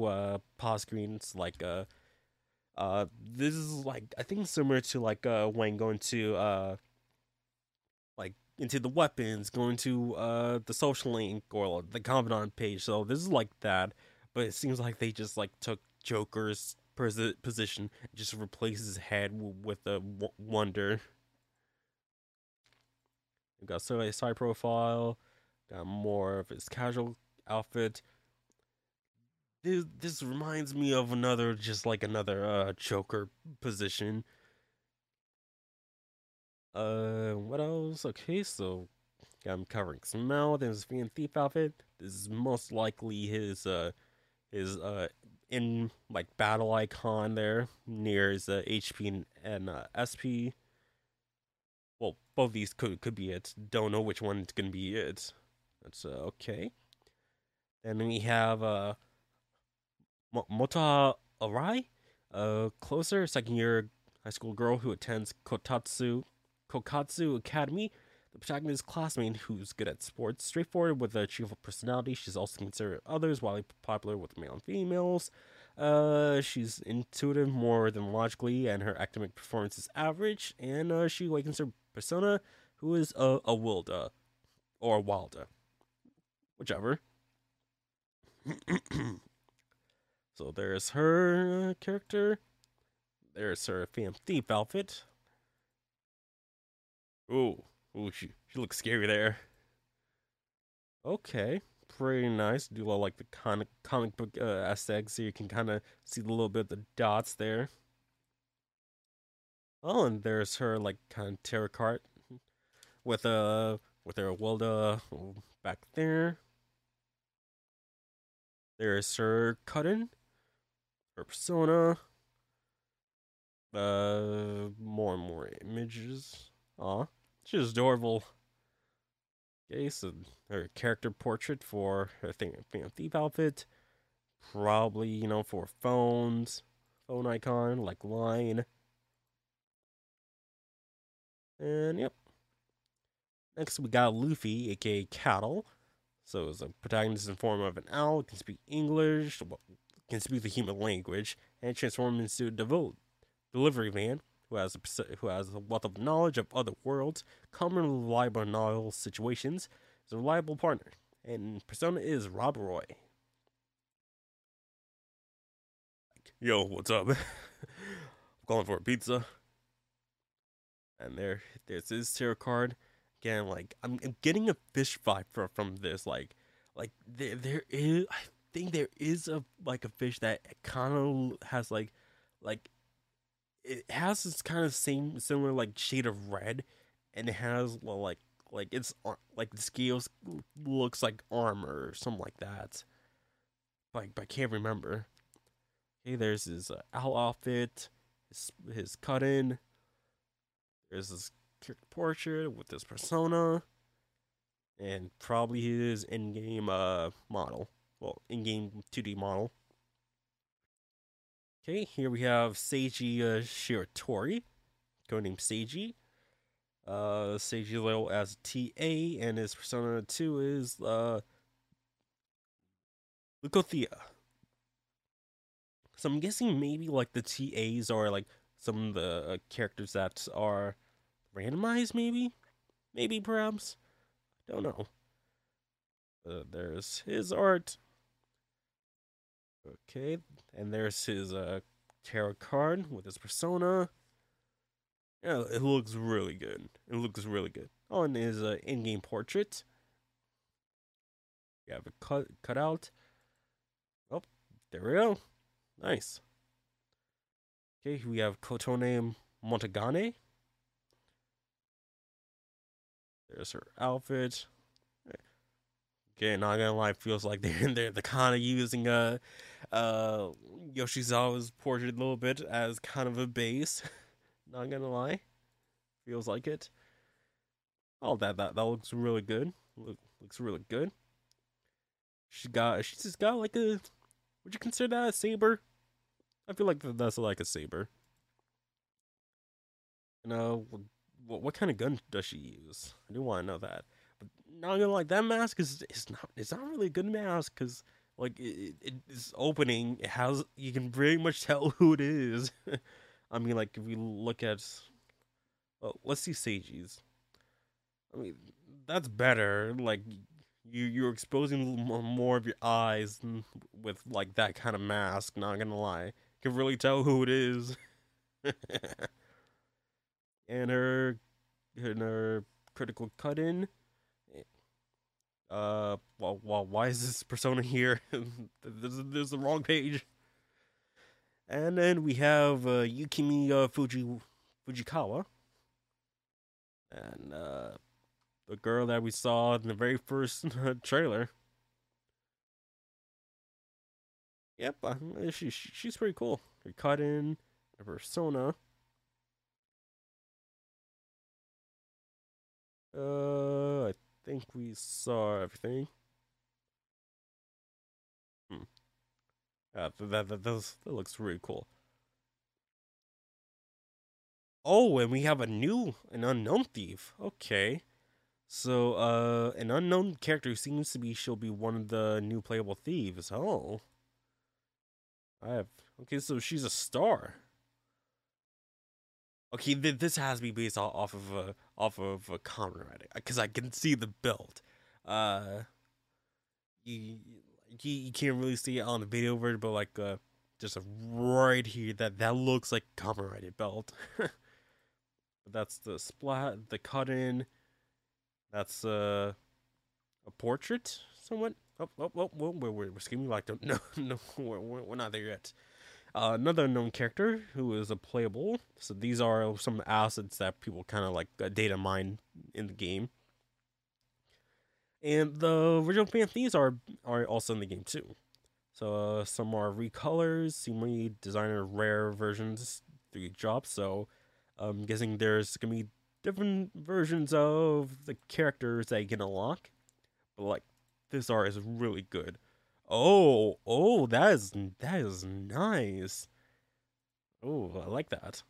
pause screens, like, this is like, I think similar to like, when going to, like into the weapons, going to, the social link or the confidant page. So this is like that, but it seems like they just like took Joker's position, just replaced his head with a wonder. We've got so a side profile, got more of his casual outfit. This reminds me of another, just like another Joker position. What else? Okay, so I'm covering some mouth and his thief outfit. This is most likely his in like battle icon there near his HP and SP. Well, both these could be it. Don't know which one it's gonna be it. That's okay. And then we have Mota Arai, closer second-year high school girl who attends Kokatsu Academy. The protagonist's classmate who's good at sports, straightforward with a cheerful personality. She's also considered others, widely popular with male and females. She's intuitive more than logically, and her academic performance is average. And she awakens her persona, who is a Welda, or Welda, whichever. So there's her character. There's her thief outfit. Ooh, she looks scary there. Okay, pretty nice. Do all like the comic book aesthetics, so you can kind of see the little bit of the dots there. Oh, and there's her like kind of tarot card with her Welda back there. There's her Cuttin. Her persona. More and more images. Aw, she's adorable. Okay, so her character portrait for her thief outfit. Probably, you know, for phones. Phone icon, like line. And, yep. Next we got Luffy, aka Cattle. So it's a protagonist in the form of an owl, can speak English, can speak the human language, and transform into a delivery man who has a wealth of knowledge of other worlds, commonly reliable in all situations, is a reliable partner, and persona is Rob Roy. Yo, what's up? I'm calling for a pizza. And there's his tarot card. Again, like I'm getting a fish vibe from this. Like there is. I think there is a fish that kind of has like it has this kind of similar like shade of red, and it has like it's like the scales looks like armor or something like that. But I can't remember. Okay, there's his owl outfit, his cut in. There's this portrait with this persona, and probably his in-game model. Well, in-game 2D model. Okay, here we have Seiji Shiratori, codename Seiji. Seiji Leo as TA, and his Persona 2 is Leucothea. So I'm guessing maybe like the TAs are like some of the characters that are randomized, maybe perhaps, I don't know. There's his art. Okay, and there's his tarot card with his persona. Yeah, it looks really good. Oh, and his in-game portrait. We have a cutout. Oh, there we go. Nice. Okay, we have Kotone Motogane. There's her outfit. Okay, not gonna lie, it feels like they're kind of using Yoshizawa's portrait a little bit as kind of a base. Not gonna lie, feels like it. Oh, that looks really good. Looks really good. She's got like a, would you consider that a saber? I feel like that's like a saber. You know, what kind of gun does she use? I do want to know that. But not gonna like that mask is it's not really a good mask because like it's opening. It has, you can pretty much tell who it is. I mean, like if we look at, well, let's see Seiji's. I mean, that's better. Like you're exposing more of your eyes with like that kind of mask. Not gonna lie, you can really tell who it is. And her critical cut in. Well, why is this persona here? There's the wrong page. And then we have Yukimi Fujikawa, and the girl that we saw in the very first trailer. Yep, she's pretty cool. Her cut in, her persona. I think we saw everything. That looks really cool. Oh, and we have an unknown thief. Okay, so an unknown character seems to be, she'll be one of the new playable thieves. Oh, okay. So she's a star. Okay, this has to be based off of a common writing, because I can see the build. You can't really see it on the video version, but like just right here, that looks like common writing build. But that's the splat, the cut in. That's a portrait, somewhat. Oh, we're skimming like no, we're not there yet. Another unknown character who is a playable. So these are some assets that people kind of like data mine in the game. And the original fan themes are also in the game too. So some are recolors, some designer rare versions, 3 drops. So I'm guessing there's gonna be different versions of the characters that you can unlock. But like this art is really good. Oh, that is nice. Oh, I like that.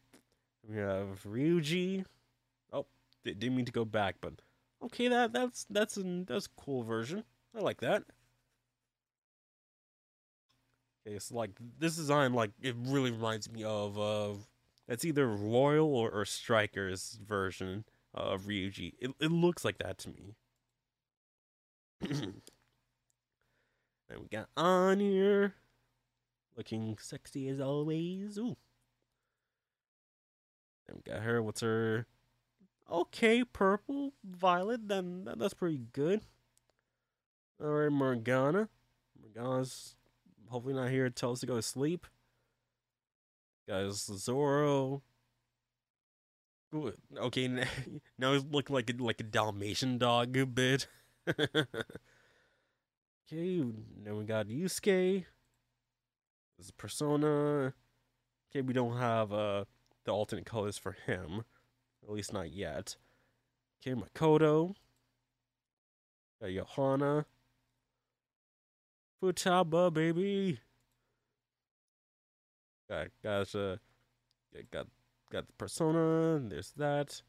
We have Ryuji. Oh, didn't mean to go back, but okay, that's a cool version. I like that. Okay, so like this design, like it really reminds me of that's either Royal or Strikers version of Ryuji. It looks like that to me. Then we got on here, looking sexy as always. Ooh. Then we got her. What's her? Okay, purple, violet. Then that's pretty good. All right, Morgana. Morgana's hopefully not here to tell us to go to sleep. Guys, Zoro. Ooh, okay, now he's looking like a Dalmatian dog a bit. Okay, then we got Yusuke. This is Persona. Okay, we don't have the alternate colors for him. At least not yet. Okay, Makoto. Got Johanna. Futaba, baby. Got the Persona. There's that.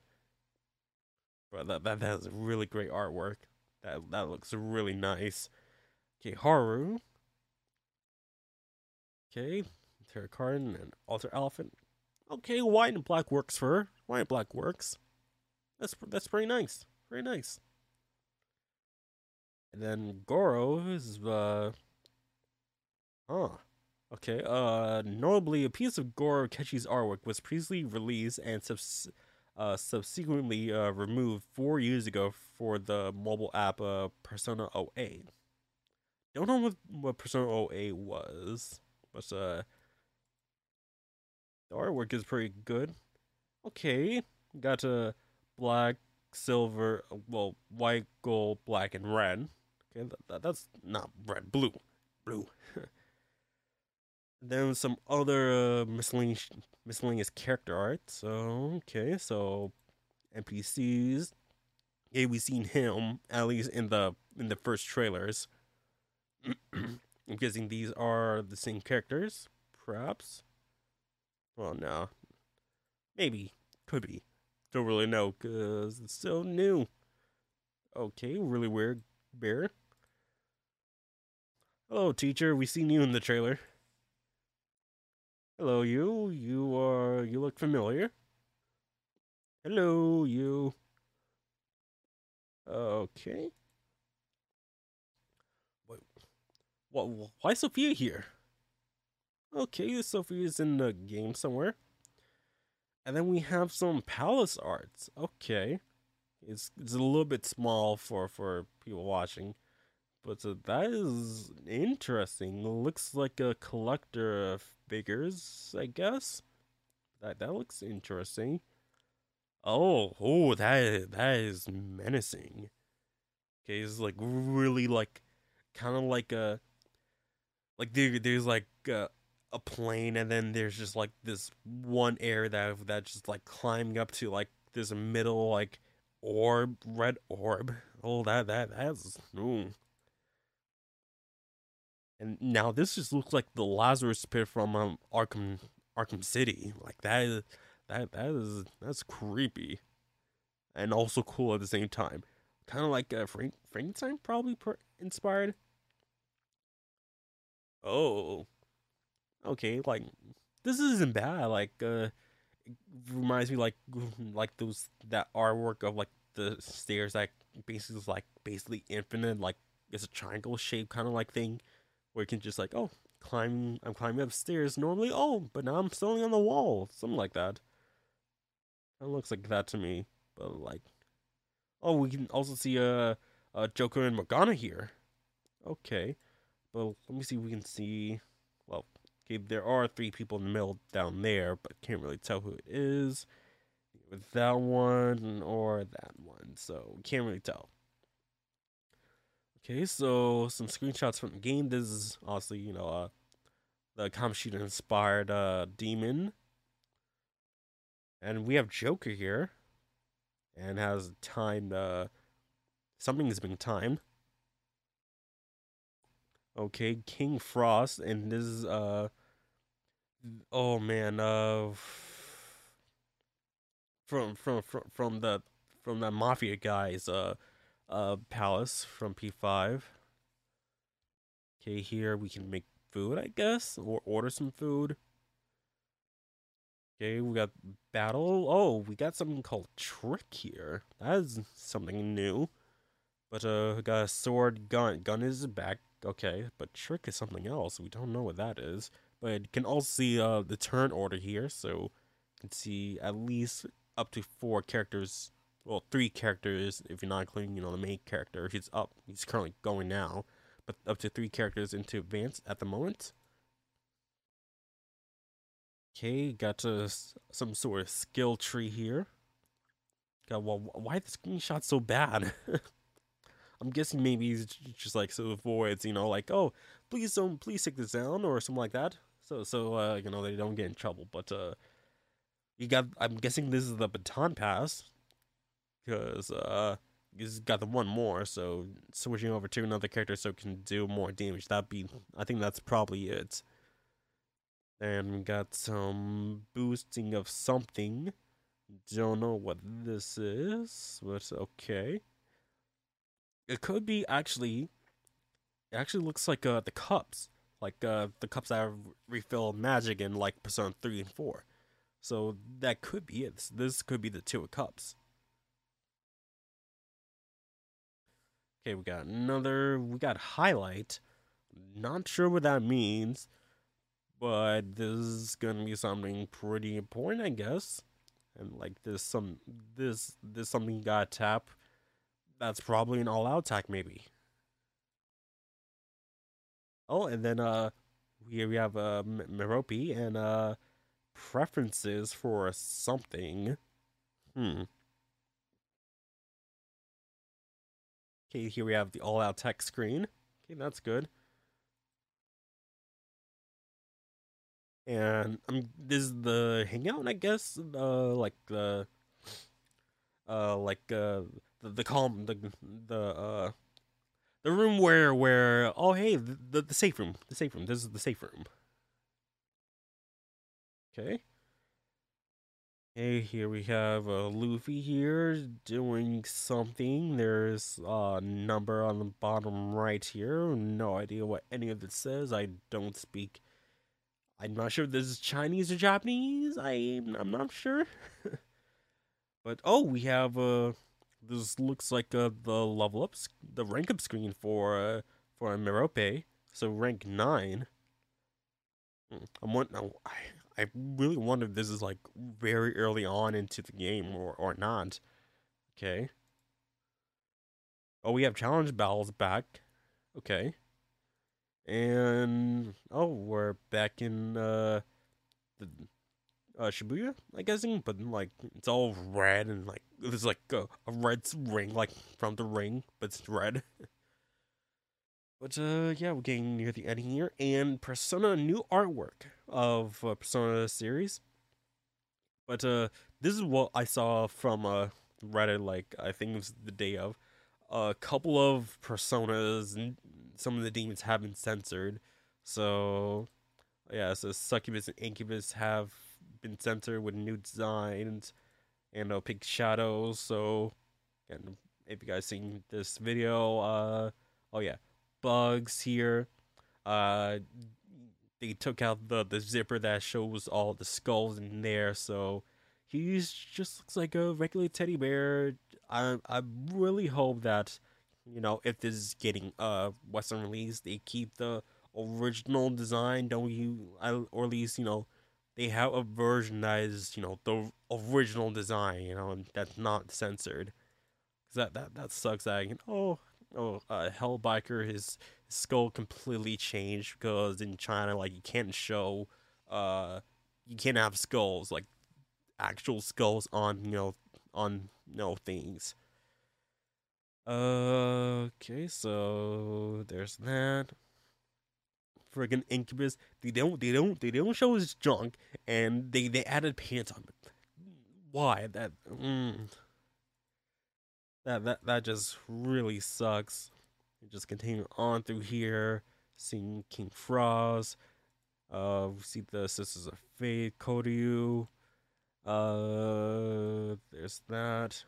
But that has really great artwork. That looks really nice. Okay, Haru. Okay, Terracarden and Alter Elephant. Okay, white and black works for her. White and black works. That's pretty nice. Very nice. And then Goro is okay. Notably, a piece of Goro Keshi's artwork was previously released and subsequently removed 4 years ago for the mobile app Persona 08. Don't know what Persona 08 was, but the artwork is pretty good. Okay, got a black, silver, well, white, gold, black, and red. Okay, that's not red, blue. Then some other miscellaneous character art. So okay, so NPCs. Yeah, we seen him at least in the first trailers. I'm guessing these are the same characters, perhaps. Well, no, maybe, could be. Don't really know because it's so new. Okay, really weird bear. Hello, teacher. We seen you in the trailer. Hello, you. You look familiar. Hello, you. Okay. Wait, what? Why Sophia here? Okay, Sophia's in the game somewhere. And then we have some palace arts. Okay, it's a little bit small for people watching, but so that is interesting. Looks like a collector of figures, I guess. That looks interesting. Oh, that is menacing. Okay, it's like really like kind of like a like there's like a plane, and then there's just like this one air that's just like climbing up to like this middle like orb, red orb. Oh, that's ooh. And now this just looks like the Lazarus Pit from Arkham City. Like that's creepy, and also cool at the same time. Kind of like Frankenstein, probably inspired. Oh, okay. Like this isn't bad. Like it reminds me like those that artwork of like the stairs that basically is like basically infinite. Like it's a triangle shape kind of like thing. Where you can just like, oh, I'm climbing upstairs normally, oh, but now I'm standing on the wall. Something like that. It looks like that to me. But like, oh, we can also see Joker and Morgana here. Okay. But let me see if we can see, well, okay, there are three people in the middle down there, but can't really tell who it is. With that one or that one. So can't really tell. Okay, so some screenshots from the game. This is obviously, you know, the Kamoshida inspired demon. And we have Joker here. And has timed something has been timed. Okay, King Frost, and this is oh man, from the mafia guys palace from P5. Okay, here we can make food, I guess, or order some food. Okay, we got battle. Oh, we got something called trick here. That is something new. But we got a sword, gun is back. Okay, but trick is something else. We don't know what that is. But you can also see the turn order here, so you can see at least up to 4 characters. Well, 3 characters, if you're not including, you know, the main character. He's up. He's currently going now. But up to 3 characters into advance at the moment. Okay, got some sort of skill tree here. God, well, why are the screenshots so bad? I'm guessing maybe he's just like, so avoids, you know, like, oh, please take this down or something like that. So you know, they don't get in trouble. But, you got, I'm guessing this is the baton pass. Because he's got the one more, so switching over to another character so it can do more damage. I think that's probably it. And we got some boosting of something. Don't know what this is, but okay. It could be actually. It actually looks like the cups, like the cups that refill magic in like Persona 3 and 4. So that could be it. This could be the Two of Cups. Okay, we got another. We got highlight. Not sure what that means, but this is gonna be something pretty important, I guess. And like this something you gotta tap. That's probably an all-out attack, maybe. Oh, and then here we have Merope and preferences for something. Okay, here we have the all-out attack screen. Okay, that's good. And this is the hangout, I guess. The calm, the room where oh hey, the safe room, This is the safe room. Okay. Hey, here we have Luffy here doing something. There's a number on the bottom right here. No idea what any of it says. I don't speak. I'm not sure if this is Chinese or Japanese. I'm not sure. But oh, we have this looks like the level ups, the rank up screen for Merope. So rank 9. I really wonder if this is like very early on into the game or not. Okay. Oh, we have challenge battles back. Okay. And oh, we're back in Shibuya, I'm guessing, but like it's all red and like there's like a red ring like from the ring, but it's red. But yeah, we're getting near the end here, and Persona new artwork of Persona series. But this is what I saw from Reddit, like I think it was the day of. A couple of Personas, and some of the demons have been censored. So yeah, so Succubus and Incubus have been censored with new designs and opaque shadows. So, and if you guys seen this video, oh yeah. Bugs here. They took out the zipper that shows all the skulls in there, so he just looks like a regular teddy bear. I really hope that, you know, if this is getting Western release, they keep the original design. Don't you, or at least, you know, they have a version that is, you know, the original design, you know, and that's not censored. Cause that sucks. Hellbiker, his skull completely changed because in China, like, you can't show, you can't have skulls, like, actual skulls on, you know, things. Okay, so there's that. Friggin' Incubus, they don't show his junk, and they added pants on it. Why? That just really sucks. Just continue on through here, seeing King Frost. We see the Sisters of Fate, Koryu. There's that.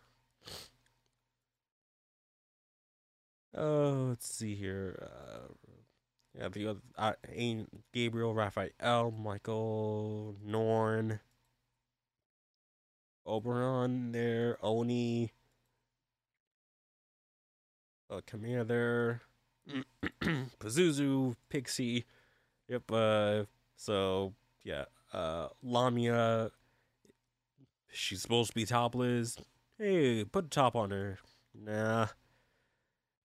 Let's see here. Yeah, the other Gabriel, Raphael, Michael, Norn, Oberon there, Oni. Kamea there, Pazuzu, Pixie, yep, so, yeah, Lamia, she's supposed to be topless, hey, put a top on her, nah,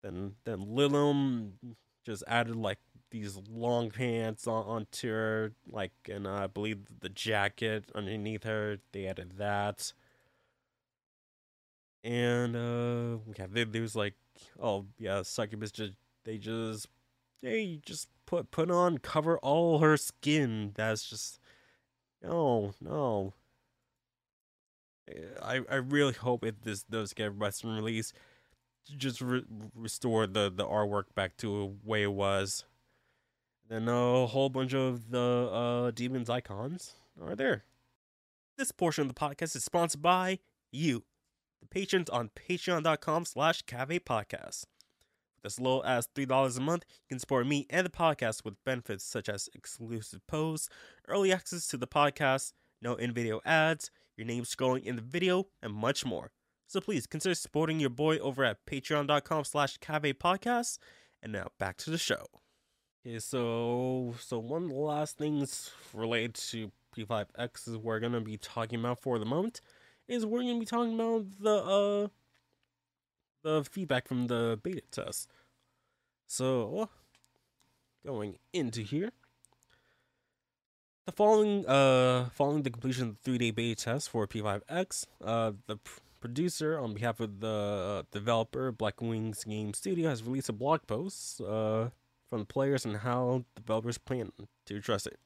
then Lilum just added, like, these long pants onto her, like, and I believe the jacket underneath her, they added that. And yeah, there's like, oh yeah, Succubus just put on, cover all her skin. That's just no. I really hope if this does get Western release, just restore the artwork back to the way it was. Then a whole bunch of the demons icons are there. This portion of the podcast is sponsored by you, the patrons on patreon.com/cafepodcast. With as low as $3 a month, you can support me and the podcast with benefits such as exclusive posts, early access to the podcast, no in-video ads, your name scrolling in the video, and much more. So please consider supporting your boy over at patreon.com/cafepodcast. And now back to the show. Okay, so one of the last things related to P5X is we're gonna be talking about for the moment is we're gonna be talking about the feedback from the beta test. So going into here, the following the completion of the 3-day beta test for P5X, the producer on behalf of the developer Black Wings Game Studio has released a blog post from the players and how developers plan to address it.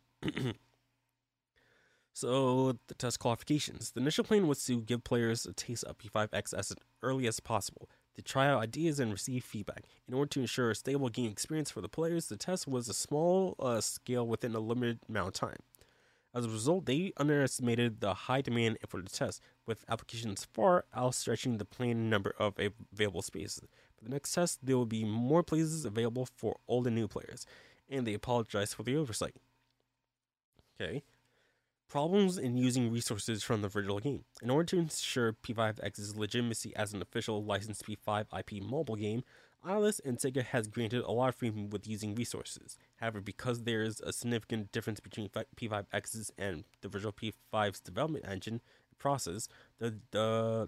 So, the test qualifications. The initial plan was to give players a taste of P5X as early as possible, to try out ideas and receive feedback. In order to ensure a stable game experience for the players, the test was a small scale within a limited amount of time. As a result, they underestimated the high demand for the test, with applications far outstretching the planned number of available spaces. For the next test, there will be more places available for old and new players, and they apologize for the oversight. Okay. Problems in using resources from the original game. In order to ensure P5X's legitimacy as an official licensed P5 IP mobile game, Atlus and Sega has granted a lot of freedom with using resources. However, because there is a significant difference between P5X's and the original P5's development engine process, the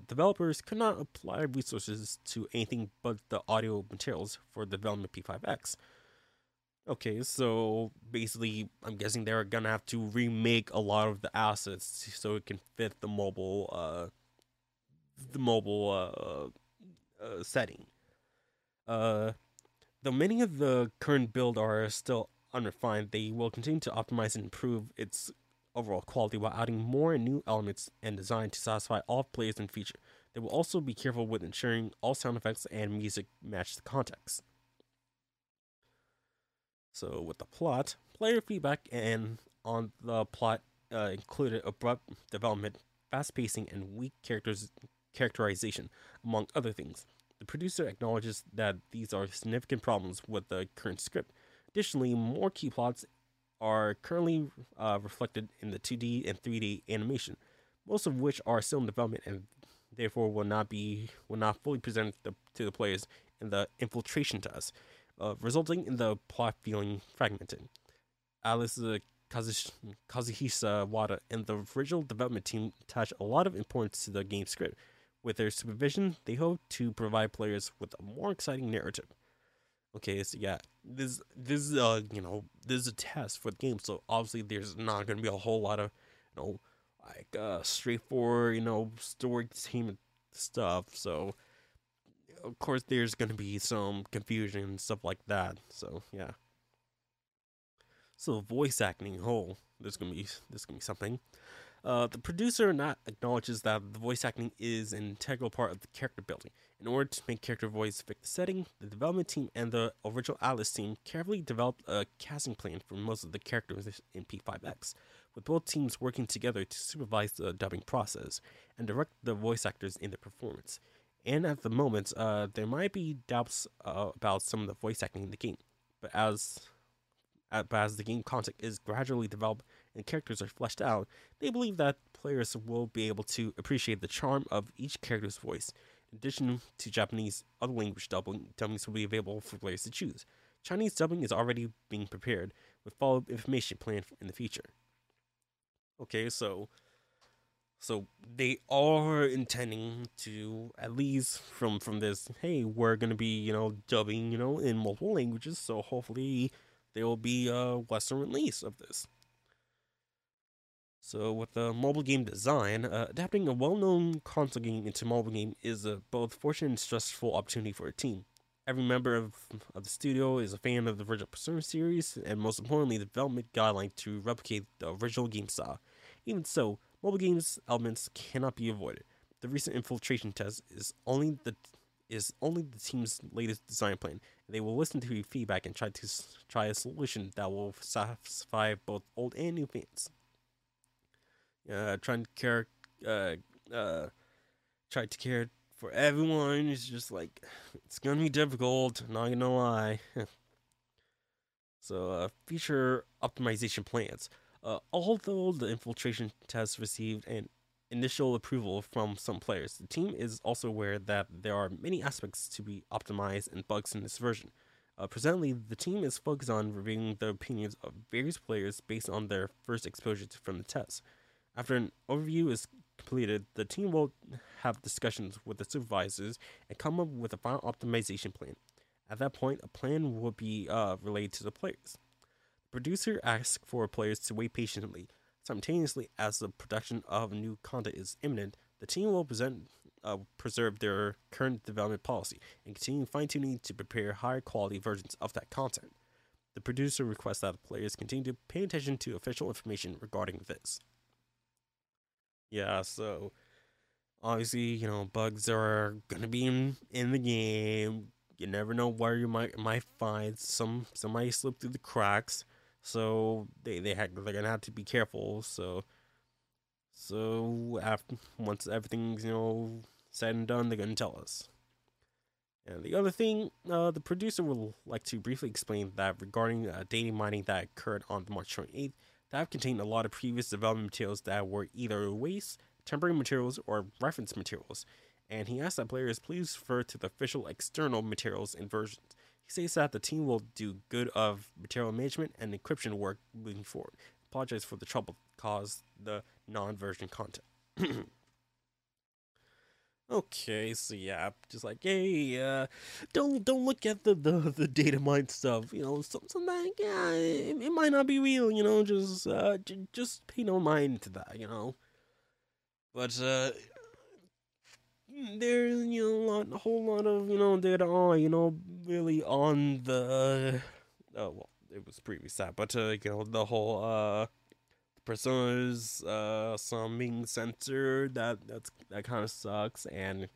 developers could not apply resources to anything but the audio materials for the development P5X. Okay, so basically, I'm guessing they're gonna have to remake a lot of the assets so it can fit the mobile setting. Though many of the current build are still unrefined, they will continue to optimize and improve its overall quality while adding more new elements and design to satisfy all players and features. They will also be careful with ensuring all sound effects and music match the context. So with the plot, player feedback and on the plot included abrupt development, fast pacing, and weak characterization, among other things. The producer acknowledges that these are significant problems with the current script. Additionally, more key plots are currently reflected in the 2D and 3D animation, most of which are still in development and therefore will not fully presented to the players in the infiltration test. Resulting in the plot feeling fragmented. Kazuhisa Wada and the original development team attach a lot of importance to the game script. With their supervision, they hope to provide players with a more exciting narrative. Okay, so yeah, this is a test for the game, so obviously there's not going to be a whole lot of, straightforward, story team stuff, so of course there's going to be some confusion and stuff like that, so yeah. So voice acting, there's gonna be something. The producer not acknowledges that the voice acting is an integral part of the character building. In order to make character voice fit the setting, the development team and the original Atlus team carefully developed a casting plan for most of the characters in P5X, with both teams working together to supervise the dubbing process and direct the voice actors in their performance. And at the moment, there might be doubts about some of the voice acting in the game, but as the game content is gradually developed and characters are fleshed out, they believe that players will be able to appreciate the charm of each character's voice. In addition to Japanese, other language dubbings will be available for players to choose. Chinese dubbing is already being prepared, with follow-up information planned in the future. Okay, so they are intending to, at least from this, hey, we're going to be, dubbing, in multiple languages. So hopefully there will be a Western release of this. So with the mobile game design, adapting a well-known console game into mobile game is a both fortunate and stressful opportunity for a team. Every member of the studio is a fan of the original Persona series, and most importantly, the development guideline to replicate the original game style. Even so, mobile games elements cannot be avoided. The recent infiltration test is only the team's latest design plan. They will listen to your feedback and try a solution that will satisfy both old and new fans. tried to care for everyone. It's just like, it's gonna be difficult, not gonna lie. So, feature optimization plans. Although the infiltration test received an initial approval from some players, the team is also aware that there are many aspects to be optimized and bugs in this version. Presently, the team is focused on reviewing the opinions of various players based on their first exposure from the test. After an overview is completed, the team will have discussions with the supervisors and come up with a final optimization plan. At that point, a plan will be relayed to the players. The producer asks for players to wait patiently. Simultaneously, as the production of new content is imminent, the team will preserve their current development policy and continue fine-tuning to prepare higher quality versions of that content. The producer requests that the players continue to pay attention to official information regarding this. Yeah, so obviously, you know, bugs are gonna be in the game. You never know where you might find somebody slipped through the cracks. So they're gonna have to be careful. So after once everything's, you know, said and done, they're gonna tell us. And the other thing, the producer would like to briefly explain that regarding data mining that occurred on March 28th, that contained a lot of previous development materials that were either waste, temporary materials, or reference materials. And he asks that players please refer to the official external materials and versions. He says that the team will do good of material management and encryption work moving forward. Apologize for the trouble caused the non-version content. Okay, so yeah, just like, hey, don't look at the data mine stuff, you know, something that, yeah, it might not be real, you know, just pay no mind to that, you know. But there's, you know, a whole lot of, you know, data on, you know, really on the it was previous that, but you know, the whole Persona's some being censored, that kind of sucks, and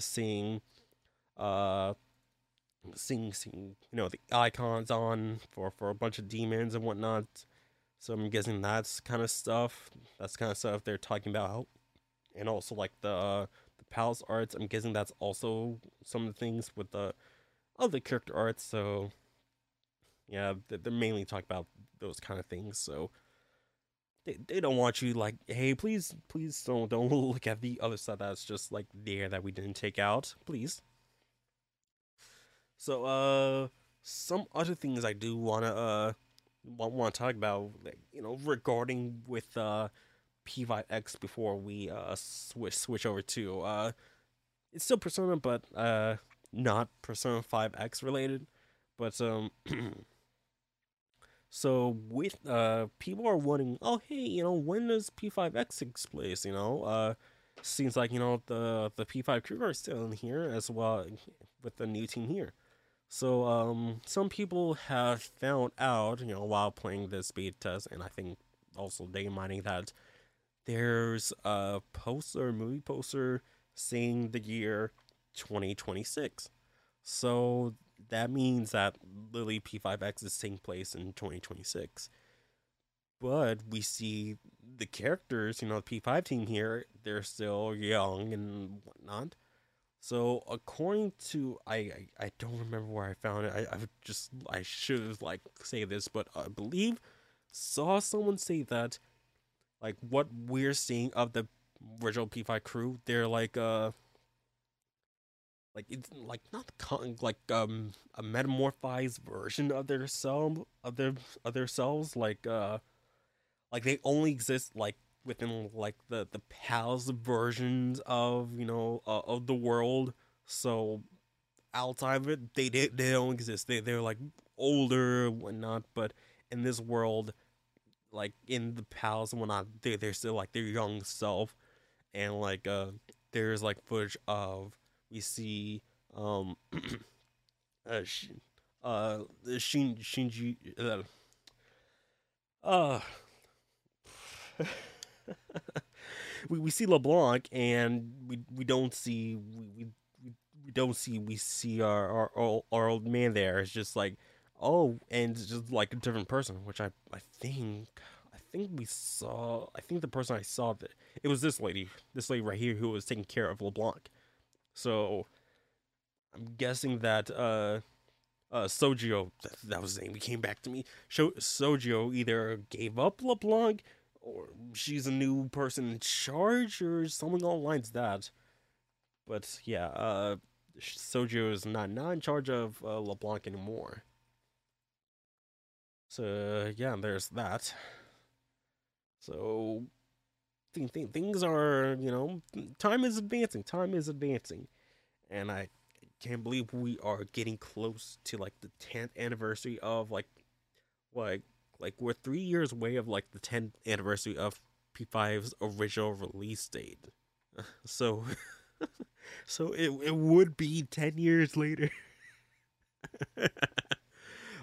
seeing you know, the icons on for a bunch of demons and whatnot. So I'm guessing that's kind of stuff they're talking about, and also like the palace arts. I'm guessing that's also some of the things with the other character arts. So yeah, they're mainly talking about those kind of things. So. They don't want you like, hey, please don't look at the other side that's just like there that we didn't take out, please. So some other things I do want to talk about, like, you know, regarding with P5X before we switch over to it's still Persona, but not Persona 5X related, but so with people are wondering, oh hey, you know, when does P5X take place? You know, seems like, you know, the P5 crew are still in here as well with the new team here. So some people have found out, you know, while playing this beta test, and I think also data mining, that there's a poster, movie poster, saying the year 2026. So that means that literally P5X is taking place in 2026. But we see the characters, you know, the P5 team here, they're still young and whatnot. So according to, I don't remember where I found it. I should like say this, but I believe saw someone say that like what we're seeing of the original P5 crew, they're like it's like not like a metamorphized version of their selves, like they only exist like within like the palace versions of, you know, of the world. So outside of it, they don't exist. They're like older and whatnot, but in this world, like in the palace and whatnot, they're still like their young self. And like there's like footage of, we see Shinji. We see LeBlanc, and we see our old man there. It's just like, oh, and it's just like a different person, which I think I think the person I saw that it was this lady right here who was taking care of LeBlanc. So I'm guessing that Sojio, that was his name, he came back to me. Sojio either gave up LeBlanc, or she's a new person in charge, or something along the lines of that. But yeah, Sojio is not in charge of LeBlanc anymore. So yeah, there's that. So things are, you know, time is advancing, and I can't believe we are getting close to like the 10th anniversary of like we're 3 years away of like the 10th anniversary of P5's original release date. So it would be 10 years later.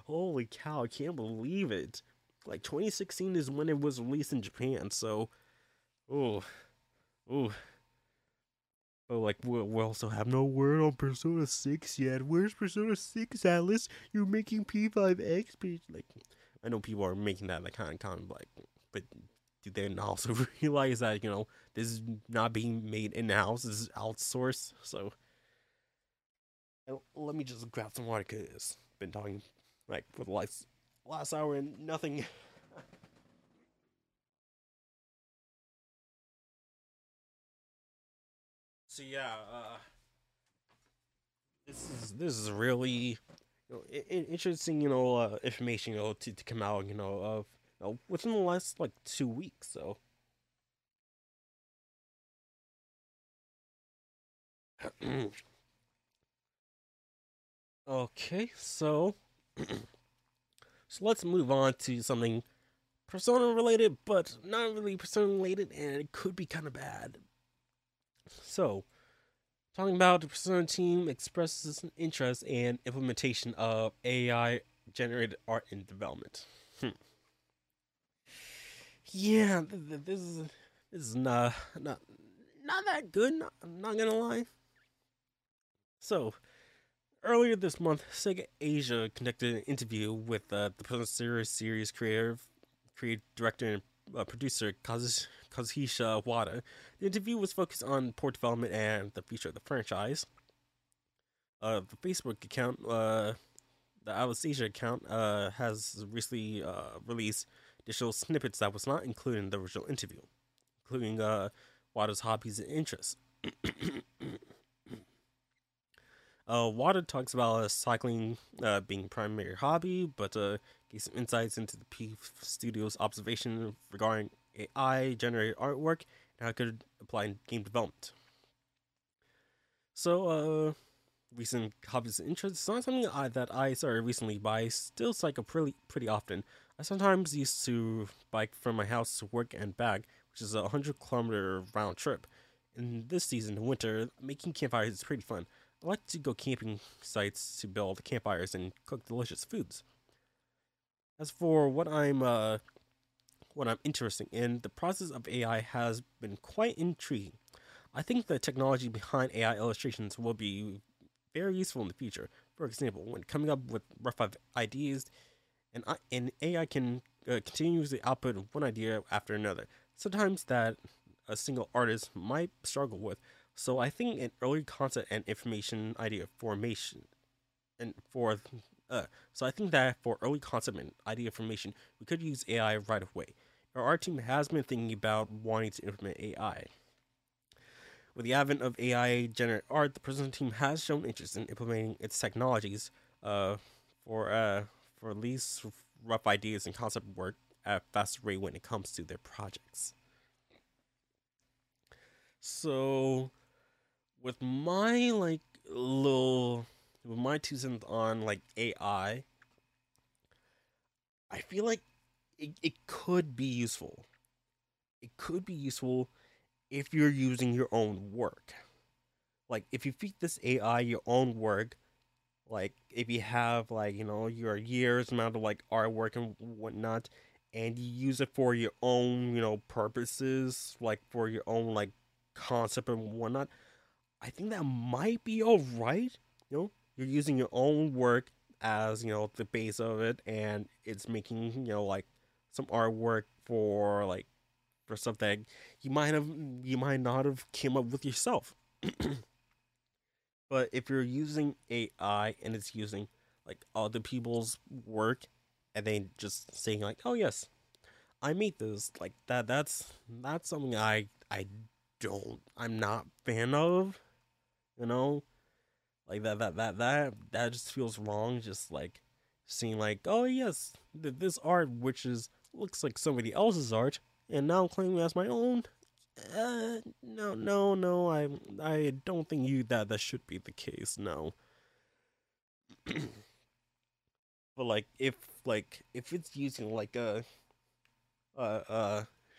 Holy cow, I can't believe it. Like 2016 is when it was released in Japan, so oh, like we also have no word on Persona 6 yet. Where's Persona 6, Atlus? You're making P5X, like I know people are making that kind of comment, like, but do they also realize that, you know, this is not being made in-house, this is outsourced? So let me just grab some water, because it's been talking like for the last hour and nothing. So yeah, this is really, you know, interesting, you know, information, you know, to come out, you know, of, you know, within the last like 2 weeks. So okay, so let's move on to something Persona related, but not really Persona related, and it could be kind of bad. So, talking about the Persona team expresses an interest in implementation of AI-generated art in development. Yeah, this is not that good. I'm not gonna lie. So, earlier this month, Sega Asia conducted an interview with the Persona series creative director and producer Kazuhisa Wada. The interview was focused on port development and the future of the franchise. The Facebook account, the Atlus Asia account, has recently released additional snippets that was not included in the original interview, including Wada's hobbies and interests. Wada talks about cycling being a primary hobby, but gave some insights into the P Studio's observation regarding AI-generated artwork and how it could apply in game development. So, recent hobbies and interests. It's not something that I started recently, but I still cycle pretty often. I sometimes used to bike from my house to work and back, which is a 100-kilometer round trip. And this season, in winter, making campfires is pretty fun. I like to go camping sites to build campfires and cook delicious foods. As for what I'm interested in, the process of AI has been quite intriguing. I think the technology behind AI illustrations will be very useful in the future. For example, when coming up with rough ideas, and AI can continuously output one idea after another, sometimes that a single artist might struggle with. So I think an early concept and information idea formation, for early concept and idea formation, we could use AI right away. Our team has been thinking about wanting to implement AI. With the advent of AI-generated art, the Persona team has shown interest in implementing its technologies for at least rough ideas and concept work at a faster rate when it comes to their projects. So, with my with my 2 cents on like AI, I feel like it could be useful. It could be useful if you're using your own work. Like if you feed this AI your own work, like if you have like, you know, your year's amount of like artwork and whatnot, and you use it for your own, you know, purposes, like for your own like concept and whatnot, I think that might be alright. You know, you're using your own work as, you know, the base of it, and it's making, you know, like some artwork for like for something you might not have came up with yourself. But if you're using AI and it's using like other people's work and then just saying like, oh yes, I made this, like that's something I'm not a fan of, you know? Like that just feels wrong, just like seeing like, oh yes, this art which is looks like somebody else's art and now I'm claiming that's my own. No, I don't think that should be the case, no. But like if it's using like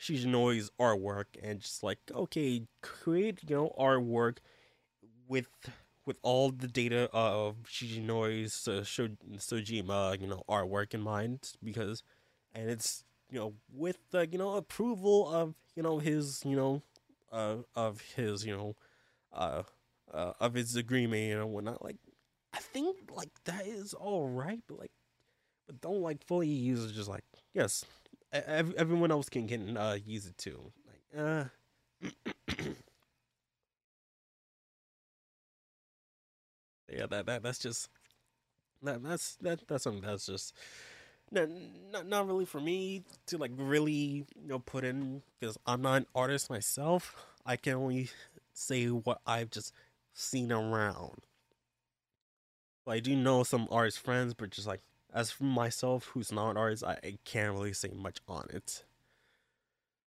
Shigenori's artwork and just like, okay, create, you know, artwork with all the data of Shigenori's Sojima, you know, artwork in mind, because and it's, you know, with the, you know, approval of, you know, his, you know, of his, you know, of his agreement, you know, whatnot. Like, I think like that is all right, but don't like fully use it. Just like, yes, everyone else can use it too. Like, yeah, that's something that's just. Not really for me to like really, you know, put in, because I'm not an artist myself. I can only say what I've just seen around. But I do know some artist friends, but just like as for myself, who's not an artist, I can't really say much on it.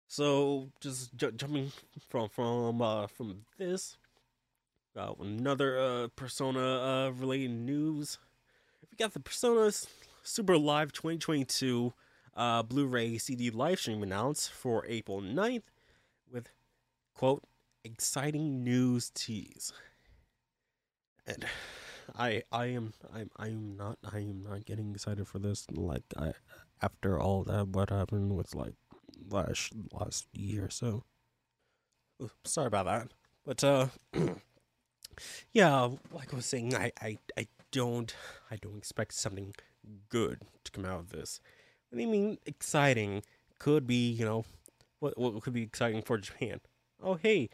So just jumping from this, another Persona related news. We got the Personas Super Live 2022 Blu-ray CD live stream announced for April 9th with, quote, exciting news tease. And I am not getting excited for this. Like, after all that, what happened was like last year or so. Ooh, sorry about that. But yeah, like I was saying, I don't expect something good to come out of this. What do you mean exciting? Could be, you know, what could be exciting for Japan? Oh hey,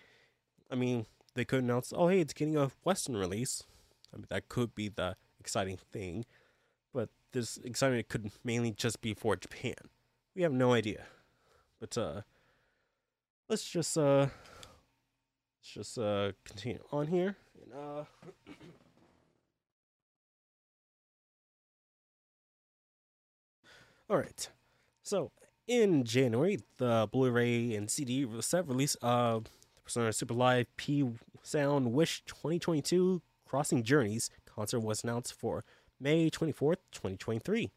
I mean they could announce, oh hey, it's getting a Western release. I mean that could be the exciting thing, but this excitement could mainly just be for Japan. We have no idea. But let's just continue on here and Alright, so in January, the Blu-ray and CD set release of Persona Super Live P Sound Wish 2022 Crossing Journeys concert was announced for May 24th, 2023.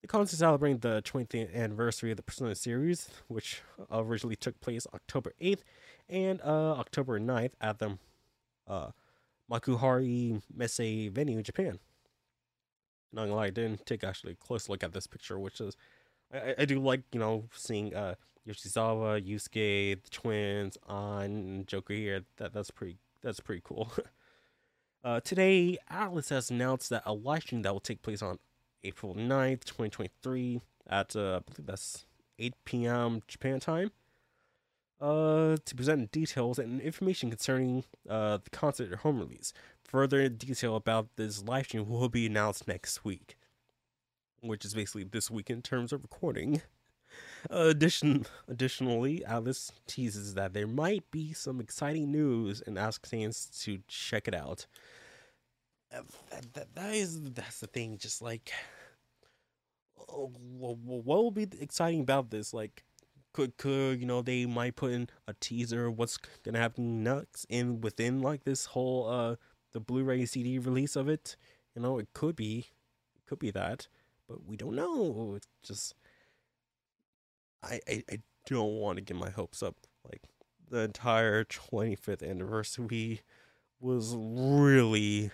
The concert celebrating the 20th anniversary of the Persona series, which originally took place October 8th and October 9th at the Makuhari Messe venue in Japan. Not gonna lie, I didn't take actually a close look at this picture, which is, I do like, you know, seeing Yoshizawa, Yusuke, the twins, An, Joker here. That's pretty cool. Today, Atlus has announced that a live stream that will take place on April 9th, 2023 at, I believe that's 8 p.m. Japan time, to present details and information concerning the concert or home release. Further detail about this live stream will be announced next week, which is basically this week in terms of recording. Additionally, Atlus teases that there might be some exciting news and asks fans to check it out. That's the thing. Just like, what will be exciting about this? Like, could you know, they might put in a teaser of what's gonna happen next and within like this whole the Blu-ray CD release of it, you know, it could be that, but we don't know. It's just I don't want to get my hopes up. Like the entire 25th anniversary was really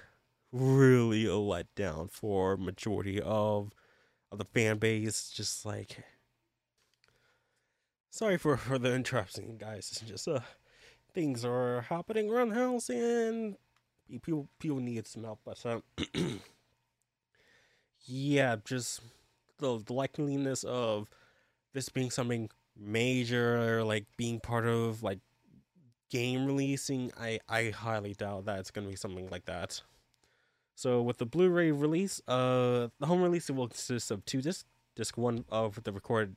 a letdown for majority of the fan base. Just like, sorry for the interruption, guys. It's just things are happening around the house and people need some help. But yeah, just the likeliness of this being something major, like being part of like game releasing, I highly doubt that it's gonna be something like that. So with the Blu-ray release, the home release will consist of two discs. Disc 1 of the recorded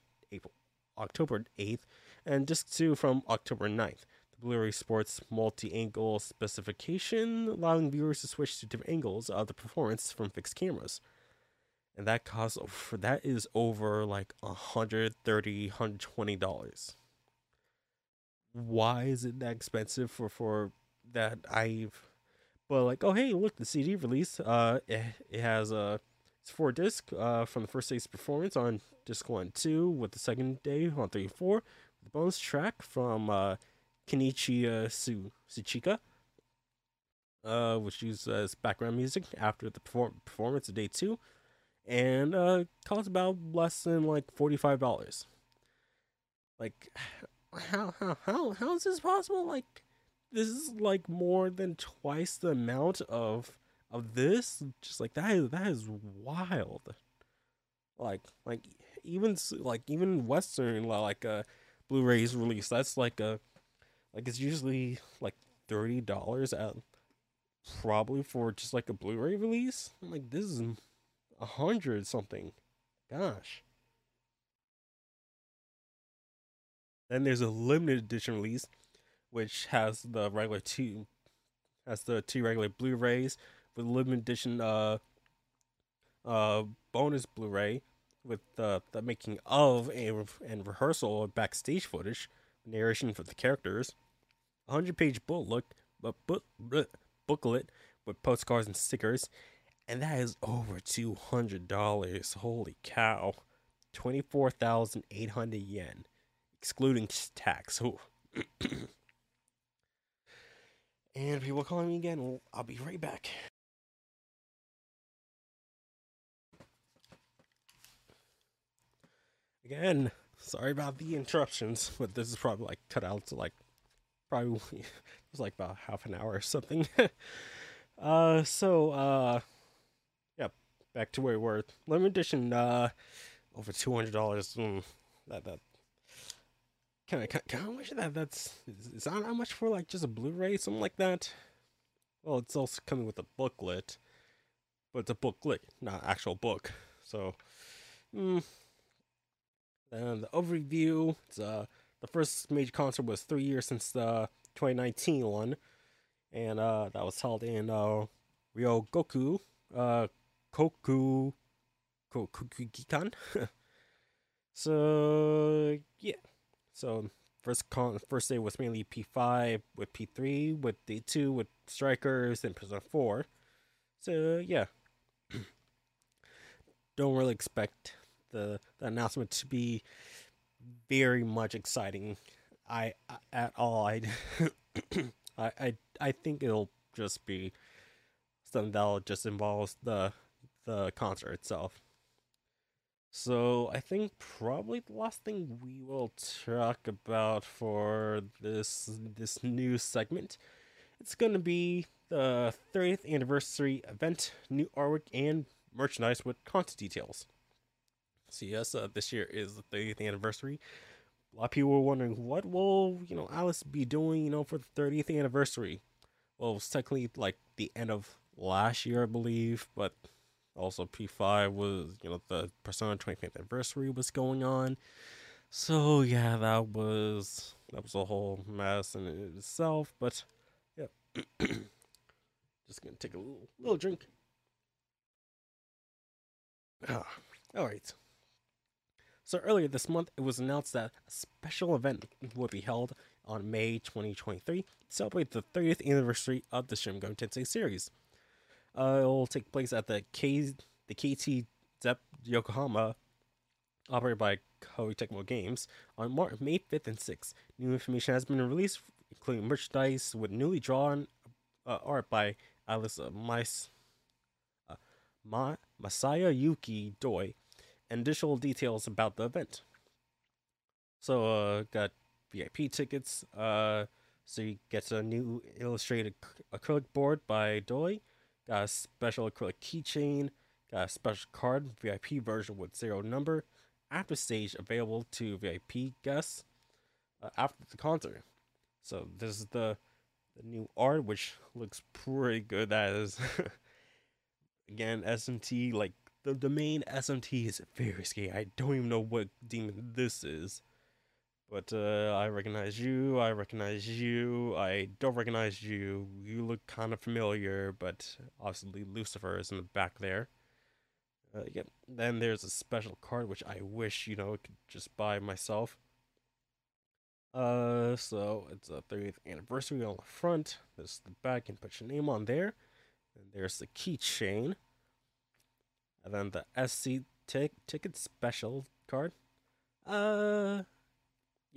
October 8th, and Disc 2 from October 9th. The Blu-ray sports multi-angle specification, allowing viewers to switch to different angles of the performance from fixed cameras. And that costs for that is over like $120. Why is it that expensive for that? But like, oh hey, look, the CD release, it has it's 4 discs from the first day's performance on disc 1 2, with the second day on 3 and 4, the bonus track from Kenichi Tsuchika, which used as background music after the performance of day 2, and cost about less than like $45. Like, how is this possible? Like, this is like more than twice the amount of this. Just like that is wild. Like even Western like Blu-rays release, that's like it's usually like $30 at probably for just like a Blu-ray release. I'm like, this is $100 something. Gosh. Then there's a limited edition release, which has the regular two regular Blu-rays with limited edition bonus Blu-ray with the making of and rehearsal and backstage footage, narration for the characters, 100-page booklet with postcards and stickers, and that is over $200. Holy cow, 24,800 yen, excluding tax. And people calling me again. I'll be right back. Again, sorry about the interruptions, but this is probably like cut out to like probably it was like about half an hour or something. Yeah, back to where we were. Limited edition, over $200. That Kind of wish that's not that much for like just a Blu-ray, something like that. Well, it's also coming with a booklet, but it's a booklet, not actual book. So, then the overview. It's the first major concert was 3 years since the 2019 one, and that was held in Ryogoku, Kokugikan. So yeah. So first day was mainly P5 with P3 with day 2 with Strikers and Persona 4. So yeah, don't really expect the announcement to be very much exciting. I think it'll just be something that'll just involve the concert itself. So I think probably the last thing we will talk about for this new segment, it's going to be the 30th anniversary event, new artwork and merchandise with content details. So yes, this year is the 30th anniversary. A lot of people were wondering what will Atlus be doing for the 30th anniversary. Well, it was technically like the end of last year, I believe, but also P5 was, the Persona 25th anniversary was going on. So yeah, that was a whole mess in itself, but yeah. Just gonna take a little drink. Alright. So earlier this month, it was announced that a special event would be held on May 2023 to celebrate the 30th anniversary of the Shin Megami Tensei series. It will take place at the KT Dep Yokohama, operated by Koei Tecmo Games, on May 5th and 6th. New information has been released, including merchandise with newly drawn art by Atlus Masayuki Doi, and additional details about the event. So, got VIP tickets, so you get a new illustrated acrylic board by Doi, got a special acrylic keychain, Got a special card, VIP version with serial number. After stage available to VIP guests after the concert. So this is the new art, which looks pretty good. That is, again, SMT, like the main SMT is very scary. I don't even know what demon this is. But I recognize you, I recognize you, I don't recognize you. You look kind of familiar, but obviously Lucifer is in the back there. Yep. Then there's a special card, which I wish, you know, I could just buy myself. So it's a 30th anniversary on the front. This is the back, and put your name on there. And there's the keychain. And then the SC ticket special card. Yeah,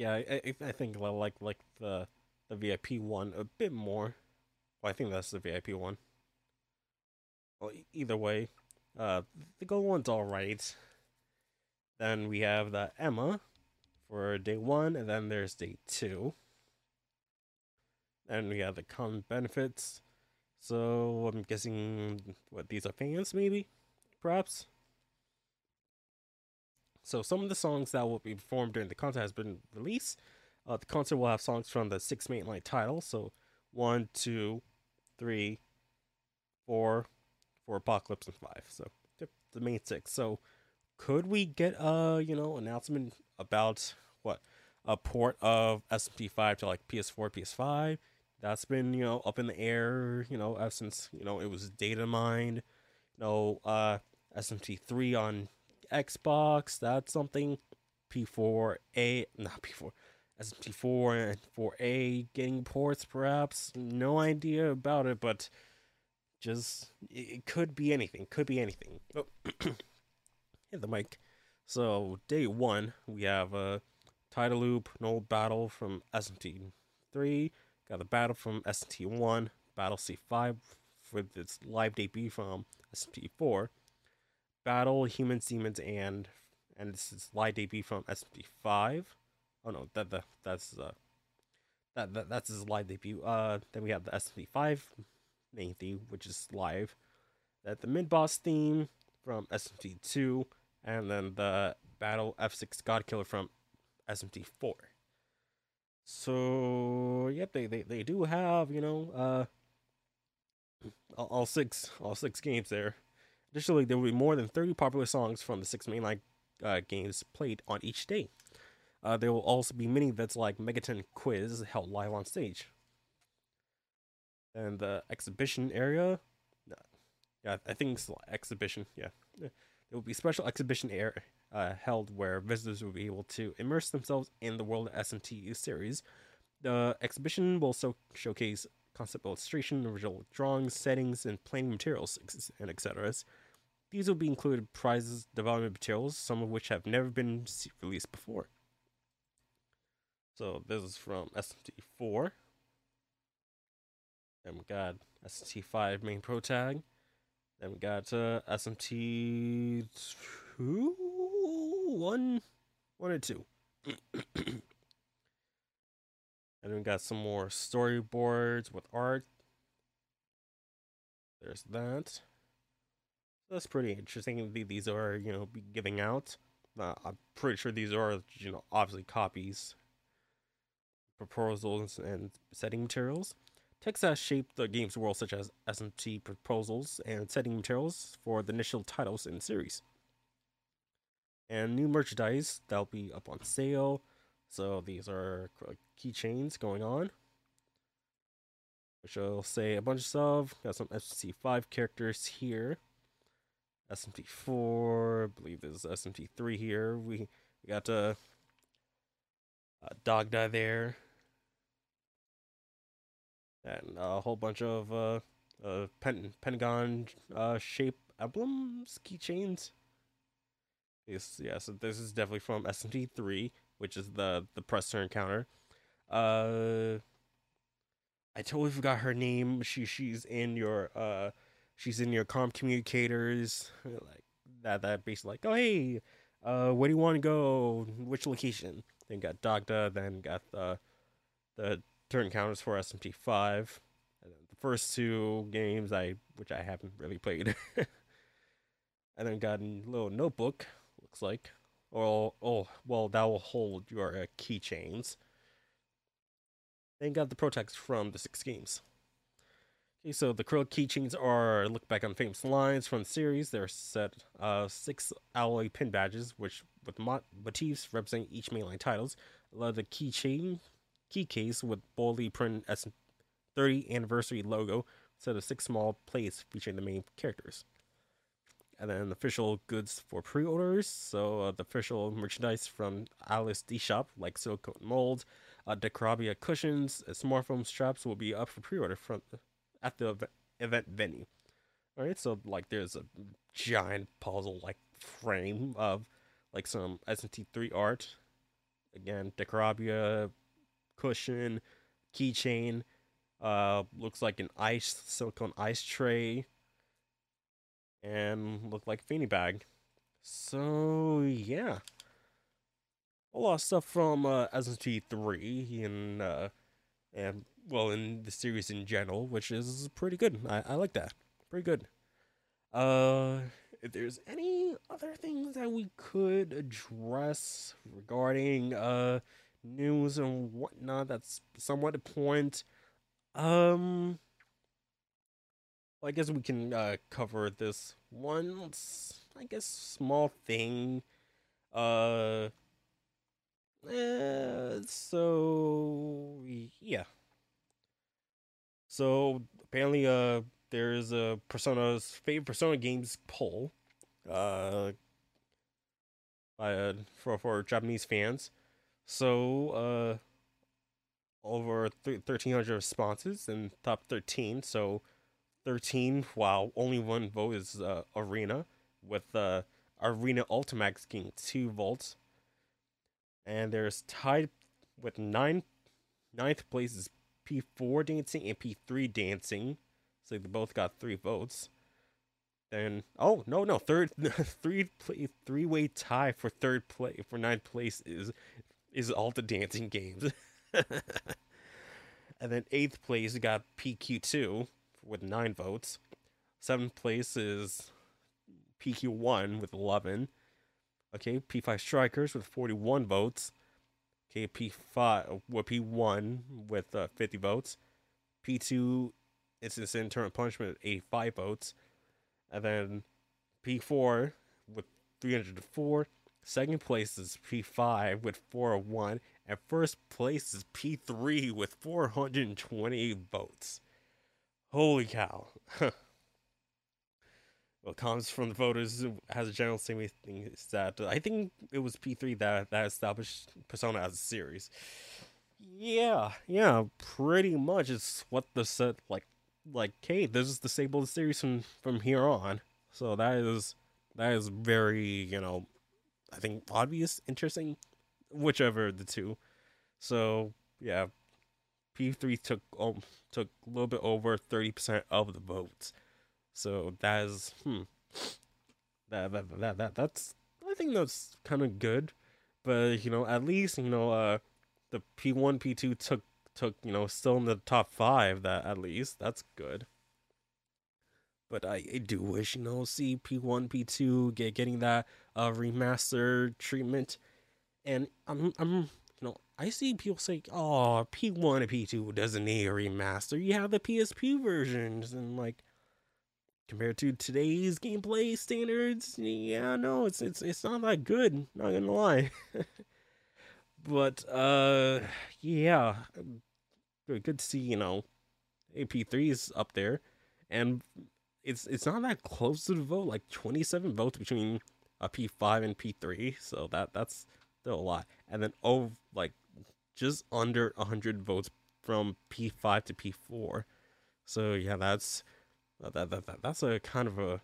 I think I like the VIP one a bit more. Well, I think that's the VIP one. Well, either way, the gold one's all right. Then we have the Emma for day one, and then there's day two. Then we have the common benefits. So I'm guessing what these are, fans, maybe, perhaps. So some of the songs that will be performed during the concert has been released. The concert will have songs from the 6 mainline titles. So 1, 2, 3, 4, 4 Apocalypse, and 5. So the main 6. So could we get you know, announcement about what? A port of SMT5 to like PS4, PS5. That's been, you know, up in the air, you know, since, you know, it was data mined. You know, SMT3 on Xbox, that's something. SMT4 and 4A getting ports, perhaps. No idea about it, but just it could be anything. Could be anything. Oh, hit the mic. So day one, we have a title loop, an old battle from SMT3. Got the battle from SMT1, battle C5 for this live debut from SMT4. Battle humans, demons, and this is live debut from SMT5. Oh no, that's his live debut. Then we have the SMT5 main theme, which is live. That the mid boss theme from SMT2, and then the battle F6 God Killer from SMT4. So yep, they do have, you know, all six games there. Additionally, there will be more than 30 popular songs from the 6 mainline games played on each day. There will also be mini events like Megaton Quiz held live on stage. And the exhibition area, yeah, I think it's exhibition. Yeah, there will be special exhibition area held where visitors will be able to immerse themselves in the world of SMT series. The exhibition will showcase concept illustration, original drawings, settings, and planning materials, and etc. These will be included prizes, development materials, some of which have never been released before. So this is from SMT4. Then we got SMT5 main pro tag. Then we got SMT2? 1 and 2. And then we got some more storyboards with art. There's that. That's pretty interesting. These are, you know, giving out. I'm pretty sure these are, you know, obviously copies, proposals, and setting materials. Text has shaped the game's world, such as SMT proposals and setting materials for the initial titles in the series. And new merchandise that'll be up on sale. So these are keychains going on, which will say a bunch of stuff. Got some SMT5 characters here. SMT4, I believe there's SMT3 here. We got Dogda there. And a whole bunch of Pentagon shape emblems, keychains. Yeah, so this is definitely from SMT3. Which is the presser encounter. I totally forgot her name. She's in your comm communicators, like that basically like, oh hey, where do you want to go? Which location? Then got Dogda, then got the turn counters for SMT5. And then the first two games I haven't really played. And then got a little notebook, looks like. Oh, well, that will hold your keychains. Then got the protex from the 6 games. Okay, so the curled keychains are look back on famous lines from the series. They're set 6 alloy pin badges, which with motifs representing each mainline titles. Allow the keychain key case with boldly printed S30 anniversary logo, set of 6 small plates featuring the main characters. And then official goods for pre-orders. So the official merchandise from Atlus D Shop, like silicone molds, Decorabia cushions, and smartphone straps will be up for pre-order from at the event venue. All right, so like there's a giant puzzle-like frame of like some SMT3 art. Again, Decorabia cushion, keychain. Looks like an silicone ice tray. And look like fanny bag. So yeah, a lot of stuff from SMT3 and well in the series in general, which is pretty good. I like that, pretty good. If there's any other things that we could address regarding news and whatnot, that's somewhat a point. I guess we can cover this one, I guess, small thing. So yeah. So apparently, there is a Persona's favorite Persona games poll, for Japanese fans. So over 1,300 responses in top 13. So. 13, while only 1 vote is Arena, with Arena Ultimax getting 2 votes. And there's tied with 9th place is P4 Dancing and P3 Dancing. So they both got 3 votes. Then, oh, no, three-way tie for 9th place is all the dancing games. And then 8th place got PQ2. With 9 votes. 7th place is PQ1 with 11. Okay, P5 Strikers with 41 votes. Okay, P1 with 50 votes. P2 Instance in Term of Punishment with 85 votes. And then P4 with 304. 2nd place is P5 with 401. And 1st place is P3 with 428 votes. Holy cow. Well, comments from the voters has a general same thing is that I think it was P3 that established Persona as a series. Yeah, pretty much it's what they said, like hey, this is the staple of the series from here on. So that is very, I think obvious, interesting, whichever of the two. So yeah. P3 took a little bit over 30% of the votes, so that is that's I think that's kind of good, but at least the P1 P2 took still in the top 5. That at least that's good. But I do wish see P1 P2 getting that remastered treatment, and I'm. I see people say, oh, P1 and P2 doesn't need a remaster. You have the PSP versions. And, compared to today's gameplay standards, yeah, no, it's not that good. Not gonna lie. But, yeah. Good to see, AP3 is up there. And it's not that close to the vote. 27 votes between P5 and P3. So that's still a lot. And then, just under 100 votes from P5 to P4, so yeah, that's a kind of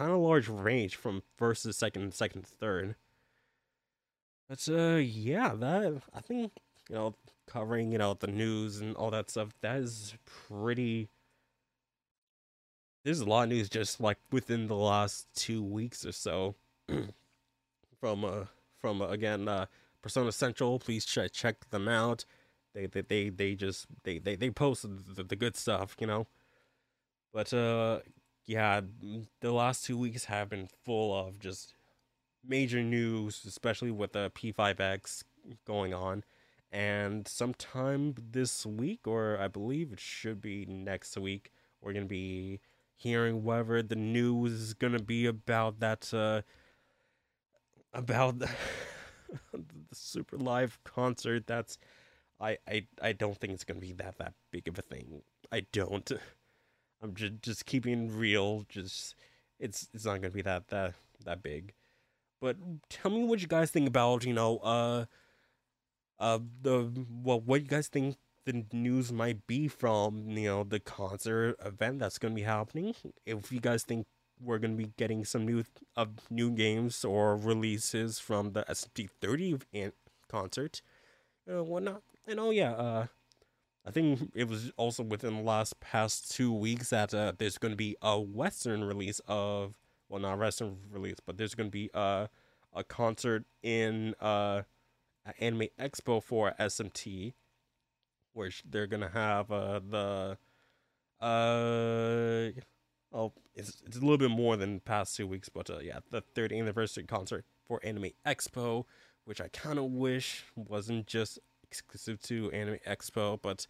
large range from first to second to third. But yeah, that I think covering the news and all that stuff, that is pretty. There's a lot of news just within the last 2 weeks or so, from again. Persona Central, please check them out. They posted the good stuff, But yeah, the last 2 weeks have been full of just major news, especially with the P5X going on. And sometime this week, or I believe it should be next week, we're going to be hearing whether the news is going to be about that, about the Super Live concert. That's, I don't think it's going to be that big of a thing. I don't. I'm just keeping real. Just, it's not going to be that big. But tell me what you guys think about, you know, what you guys think the news might be from, you know, the concert event that's going to be happening. If you guys think we're going to be getting some new games or releases from the SMT30 concert, you know, whatnot. And oh yeah, I think it was also within the past 2 weeks that there's going to be a Western release of, well, not Western release, but there's going to be a concert in Anime Expo for SMT, where they're gonna have it's a little bit more than the past 2 weeks, but yeah, the 3rd anniversary concert for Anime Expo, which I kind of wish wasn't just exclusive to Anime Expo, but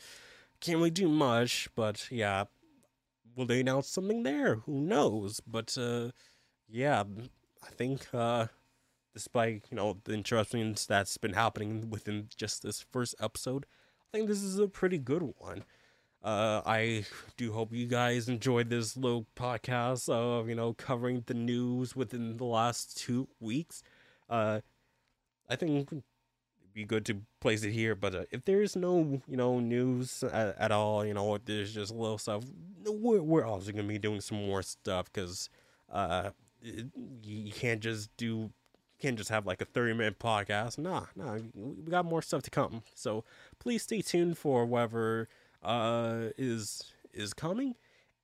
can't really do much. But yeah, will they announce something there? Who knows? But yeah, I think despite, you know, the interruptions that's been happening within just this first episode, I think this is a pretty good one. I do hope you guys enjoyed this little podcast of, you know, covering the news within the last 2 weeks. I think it'd be good to place it here, but if there's no, you know, news at all, you know, if there's just little stuff, we're also going to be doing some more stuff, because you can't just do... Can't just have like a 30-minute podcast. Nah, we got more stuff to come, so please stay tuned for whatever is coming.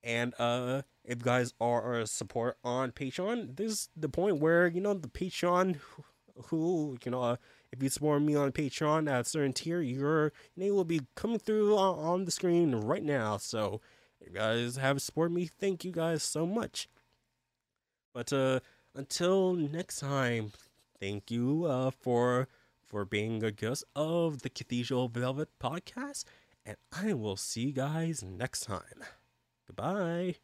And if you guys are a support on Patreon, this is the point where, you know, the Patreon who, you know, if you support me on Patreon at a certain tier, your name will be coming through on the screen right now. So if you guys have supported me, thank you guys so much. But until next time, thank you for being a guest of the Cathedral Velvet podcast, and I will see you guys next time. Goodbye.